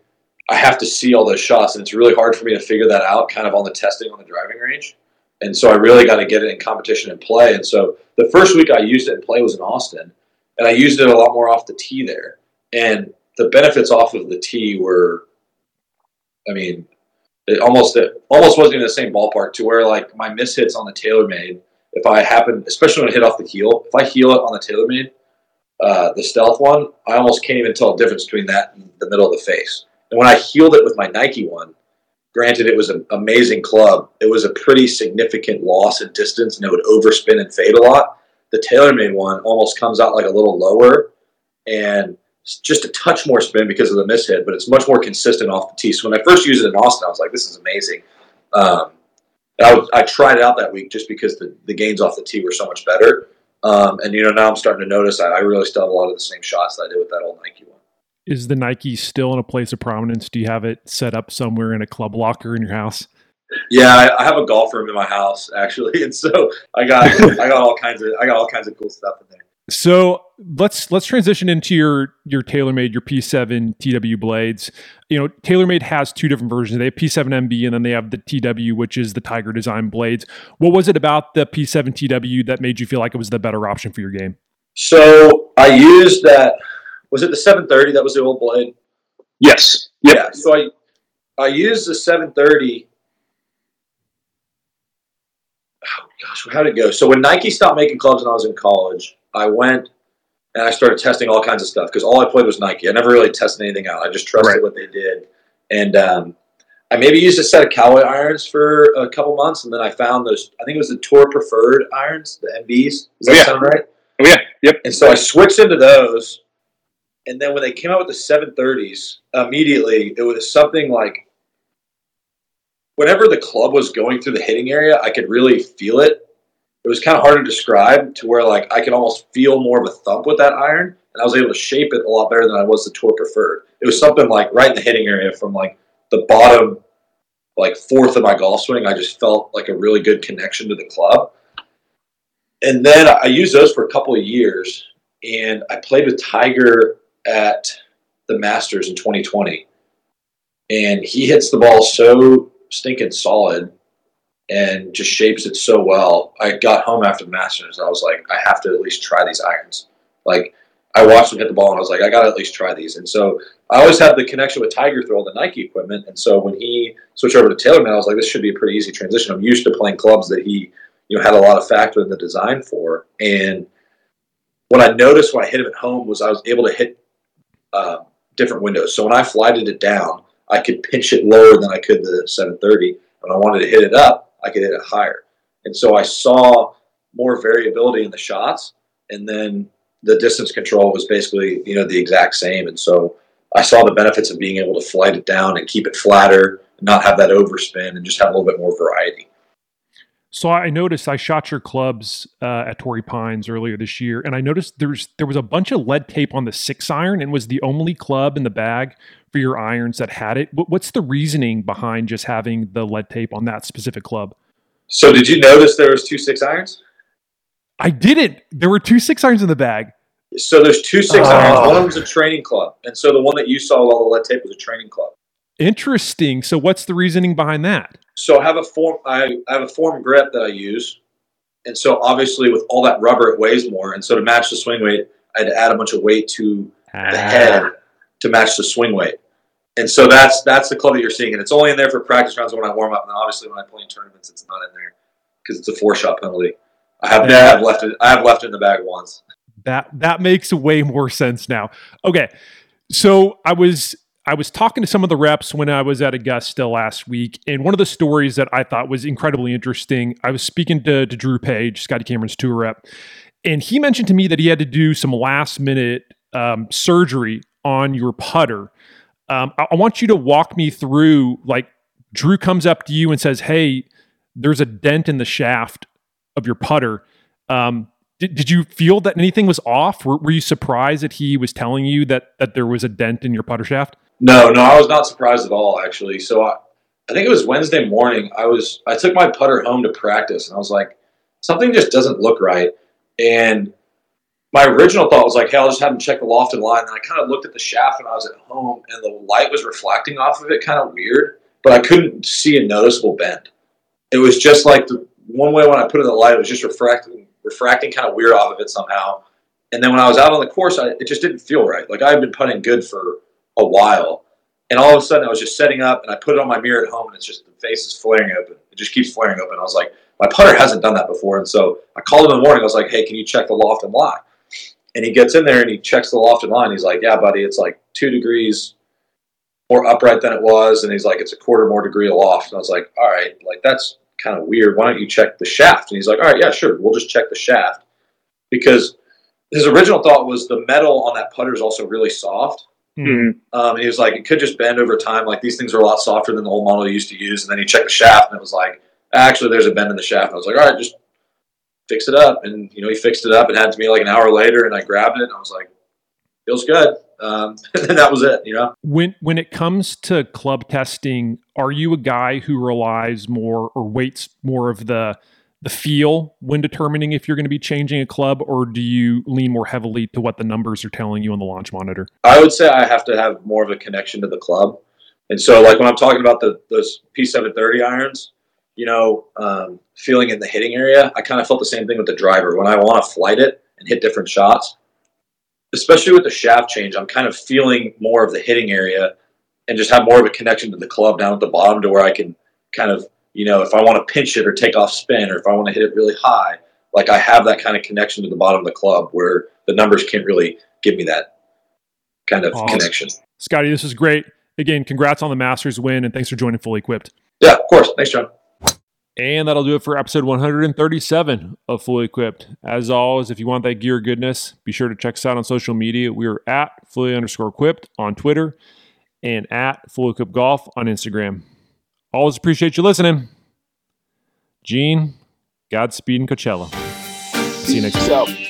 I have to see all those shots, and it's really hard for me to figure that out kind of on the testing on the driving range. And so I really got to get it in competition and play. And so the first week I used it in play was in Austin, and I used it a lot more off the tee there. And the benefits off of the tee were, I mean, it almost wasn't even the same ballpark, to where like my mishits on the TaylorMade, if I happen, especially when I hit off the heel, if I heel it on the TaylorMade, the Stealth one, I almost can't even tell the difference between that and the middle of the face. And when I heeled it with my Nike one, granted it was an amazing club, it was a pretty significant loss in distance, and it would overspin and fade a lot. The TaylorMade one almost comes out like a little lower and just a touch more spin because of the mishit, but it's much more consistent off the tee. So when I first used it in Austin, I was like, this is amazing. I tried it out that week just because the gains off the tee were so much better. And, you know, now I'm starting to notice I really still have a lot of the same shots that I did with that old Nike one. Is the Nike still in a place of prominence? Do you have it set up somewhere in a club locker in your house? Yeah, I have a golf room in my house, actually. And so I got all kinds of cool stuff in there. So let's transition into your TaylorMade, your P7 TW blades. You know, TaylorMade has two different versions. They have P7 MB and then they have the TW, which is the Tiger Design blades. What was it about the P7 TW that made you feel like it was the better option for your game? So I used that. Was it the 730? That was the old blade. Yes. Yep. Yeah. So I used the 730. Oh gosh, how did it go? So when Nike stopped making clubs and I was in college, I went and I started testing all kinds of stuff because all I played was Nike. I never really tested anything out. I just trusted what they did. And I maybe used a set of Callaway irons for a couple months, and then I found those, I think it was the Tour Preferred irons, the MBs. Does that sound right? Oh, yeah. Yep. And so I switched into those, and then when they came out with the 730s, immediately it was something like whenever the club was going through the hitting area, I could really feel it. It was kind of hard to describe, to where like I could almost feel more of a thump with that iron, and I was able to shape it a lot better than I was the Tour Preferred. It was something like right in the hitting area from like the bottom, like fourth of my golf swing. I just felt like a really good connection to the club. And then I used those for a couple of years, and I played with Tiger at the Masters in 2020, and he hits the ball so stinking solid and just shapes it so well. I got home after the Masters, and I was like, I have to at least try these irons. Like, I watched him hit the ball, and I was like, I got to at least try these. And so I always had the connection with Tiger through all the Nike equipment, and so when he switched over to TaylorMade, I was like, this should be a pretty easy transition. I'm used to playing clubs that he, you know, had a lot of factor in the design for. And what I noticed when I hit him at home was I was able to hit different windows. So when I flighted it down, I could pinch it lower than I could the 730. When I wanted to hit it up, I could hit it higher. And so I saw more variability in the shots, and then the distance control was basically, you know, the exact same. And so I saw the benefits of being able to flight it down and keep it flatter, and not have that overspin, and just have a little bit more variety. So I noticed I shot your clubs at Torrey Pines earlier this year, and I noticed there was a bunch of lead tape on the 6-iron, and was the only club in the bag for your irons that had it. What's the reasoning behind just having the lead tape on that specific club? So did you notice there was two 6-irons? I didn't. There were two 6-irons in the bag. So there's two 6-irons. One of them was a training club, and so the one that you saw with all the lead tape was a training club. Interesting. So what's the reasoning behind that? So I have a form. I have a form grip that I use, and so obviously with all that rubber, it weighs more. And so to match the swing weight, I had to add a bunch of weight to the head to match the swing weight. And so that's the club that you're seeing, and it's only in there for practice rounds when I warm up, and then obviously when I play in tournaments, it's not in there because it's a 4-shot penalty. I have left it in the bag once. That makes way more sense now. Okay, so I was talking to some of the reps when I was at Augusta last week, and one of the stories that I thought was incredibly interesting, I was speaking to Drew Page, Scotty Cameron's tour rep, and he mentioned to me that he had to do some last-minute surgery on your putter. I want you to walk me through, like, Drew comes up to you and says, hey, there's a dent in the shaft of your putter. Did you feel that anything was off? Were you surprised that he was telling you that there was a dent in your putter shaft? No, I was not surprised at all, actually. So I think it was Wednesday morning. I took my putter home to practice, and I was like, something just doesn't look right. And my original thought was like, hey, I'll just have him check the lofted line. And I kind of looked at the shaft when I was at home, and the light was reflecting off of it kind of weird, but I couldn't see a noticeable bend. It was just like the one way when I put in the light, it was just refracting kind of weird off of it somehow. And then when I was out on the course, it just didn't feel right. Like, I had been putting good for a while, and all of a sudden I was just setting up, and I put it on my mirror at home, and it's just the face is flaring open. It just keeps flaring open. I was like, my putter hasn't done that before. And so I called him in the morning. I was like, hey, can you check the lofted line? And he gets in there and he checks the lofted line. He's like, yeah, buddy, it's like 2 degrees more upright than it was. And he's like, it's a quarter more degree aloft. And I was like, all right, like, that's kind of weird. Why don't you check the shaft? And he's like, all right, yeah, sure. We'll just check the shaft. Because his original thought was the metal on that putter is also really soft. Mm-hmm. And he was like, it could just bend over time. Like, these things are a lot softer than the old model you used to use. And then he checked the shaft, and it was like, actually, there's a bend in the shaft. And I was like, all right, just fix it up. And, you know, he fixed it up and had it to me like an hour later, and I grabbed it, and I was like, feels good. And that was it, you know? When it comes to club testing, are you a guy who relies more or weights more of the feel when determining if you're going to be changing a club, or do you lean more heavily to what the numbers are telling you on the launch monitor? I would say I have to have more of a connection to the club. And so, like, when I'm talking about those P730 irons, you know, feeling in the hitting area, I kind of felt the same thing with the driver. When I want to flight it and hit different shots, especially with the shaft change, I'm kind of feeling more of the hitting area and just have more of a connection to the club down at the bottom, to where I can kind of, you know, if I want to pinch it or take off spin, or if I want to hit it really high, like, I have that kind of connection to the bottom of the club where the numbers can't really give me that kind of connection. Scotty, this is great. Again, congrats on the Masters win, and thanks for joining Fully Equipped. Yeah, of course. Thanks, John. And that'll do it for episode 137 of Fully Equipped. As always, if you want that gear goodness, be sure to check us out on social media. We are at Fully_Equipped on Twitter and at Fully Equipped Golf on Instagram. Always appreciate you listening. Gene, Godspeed in Coachella. See you next week.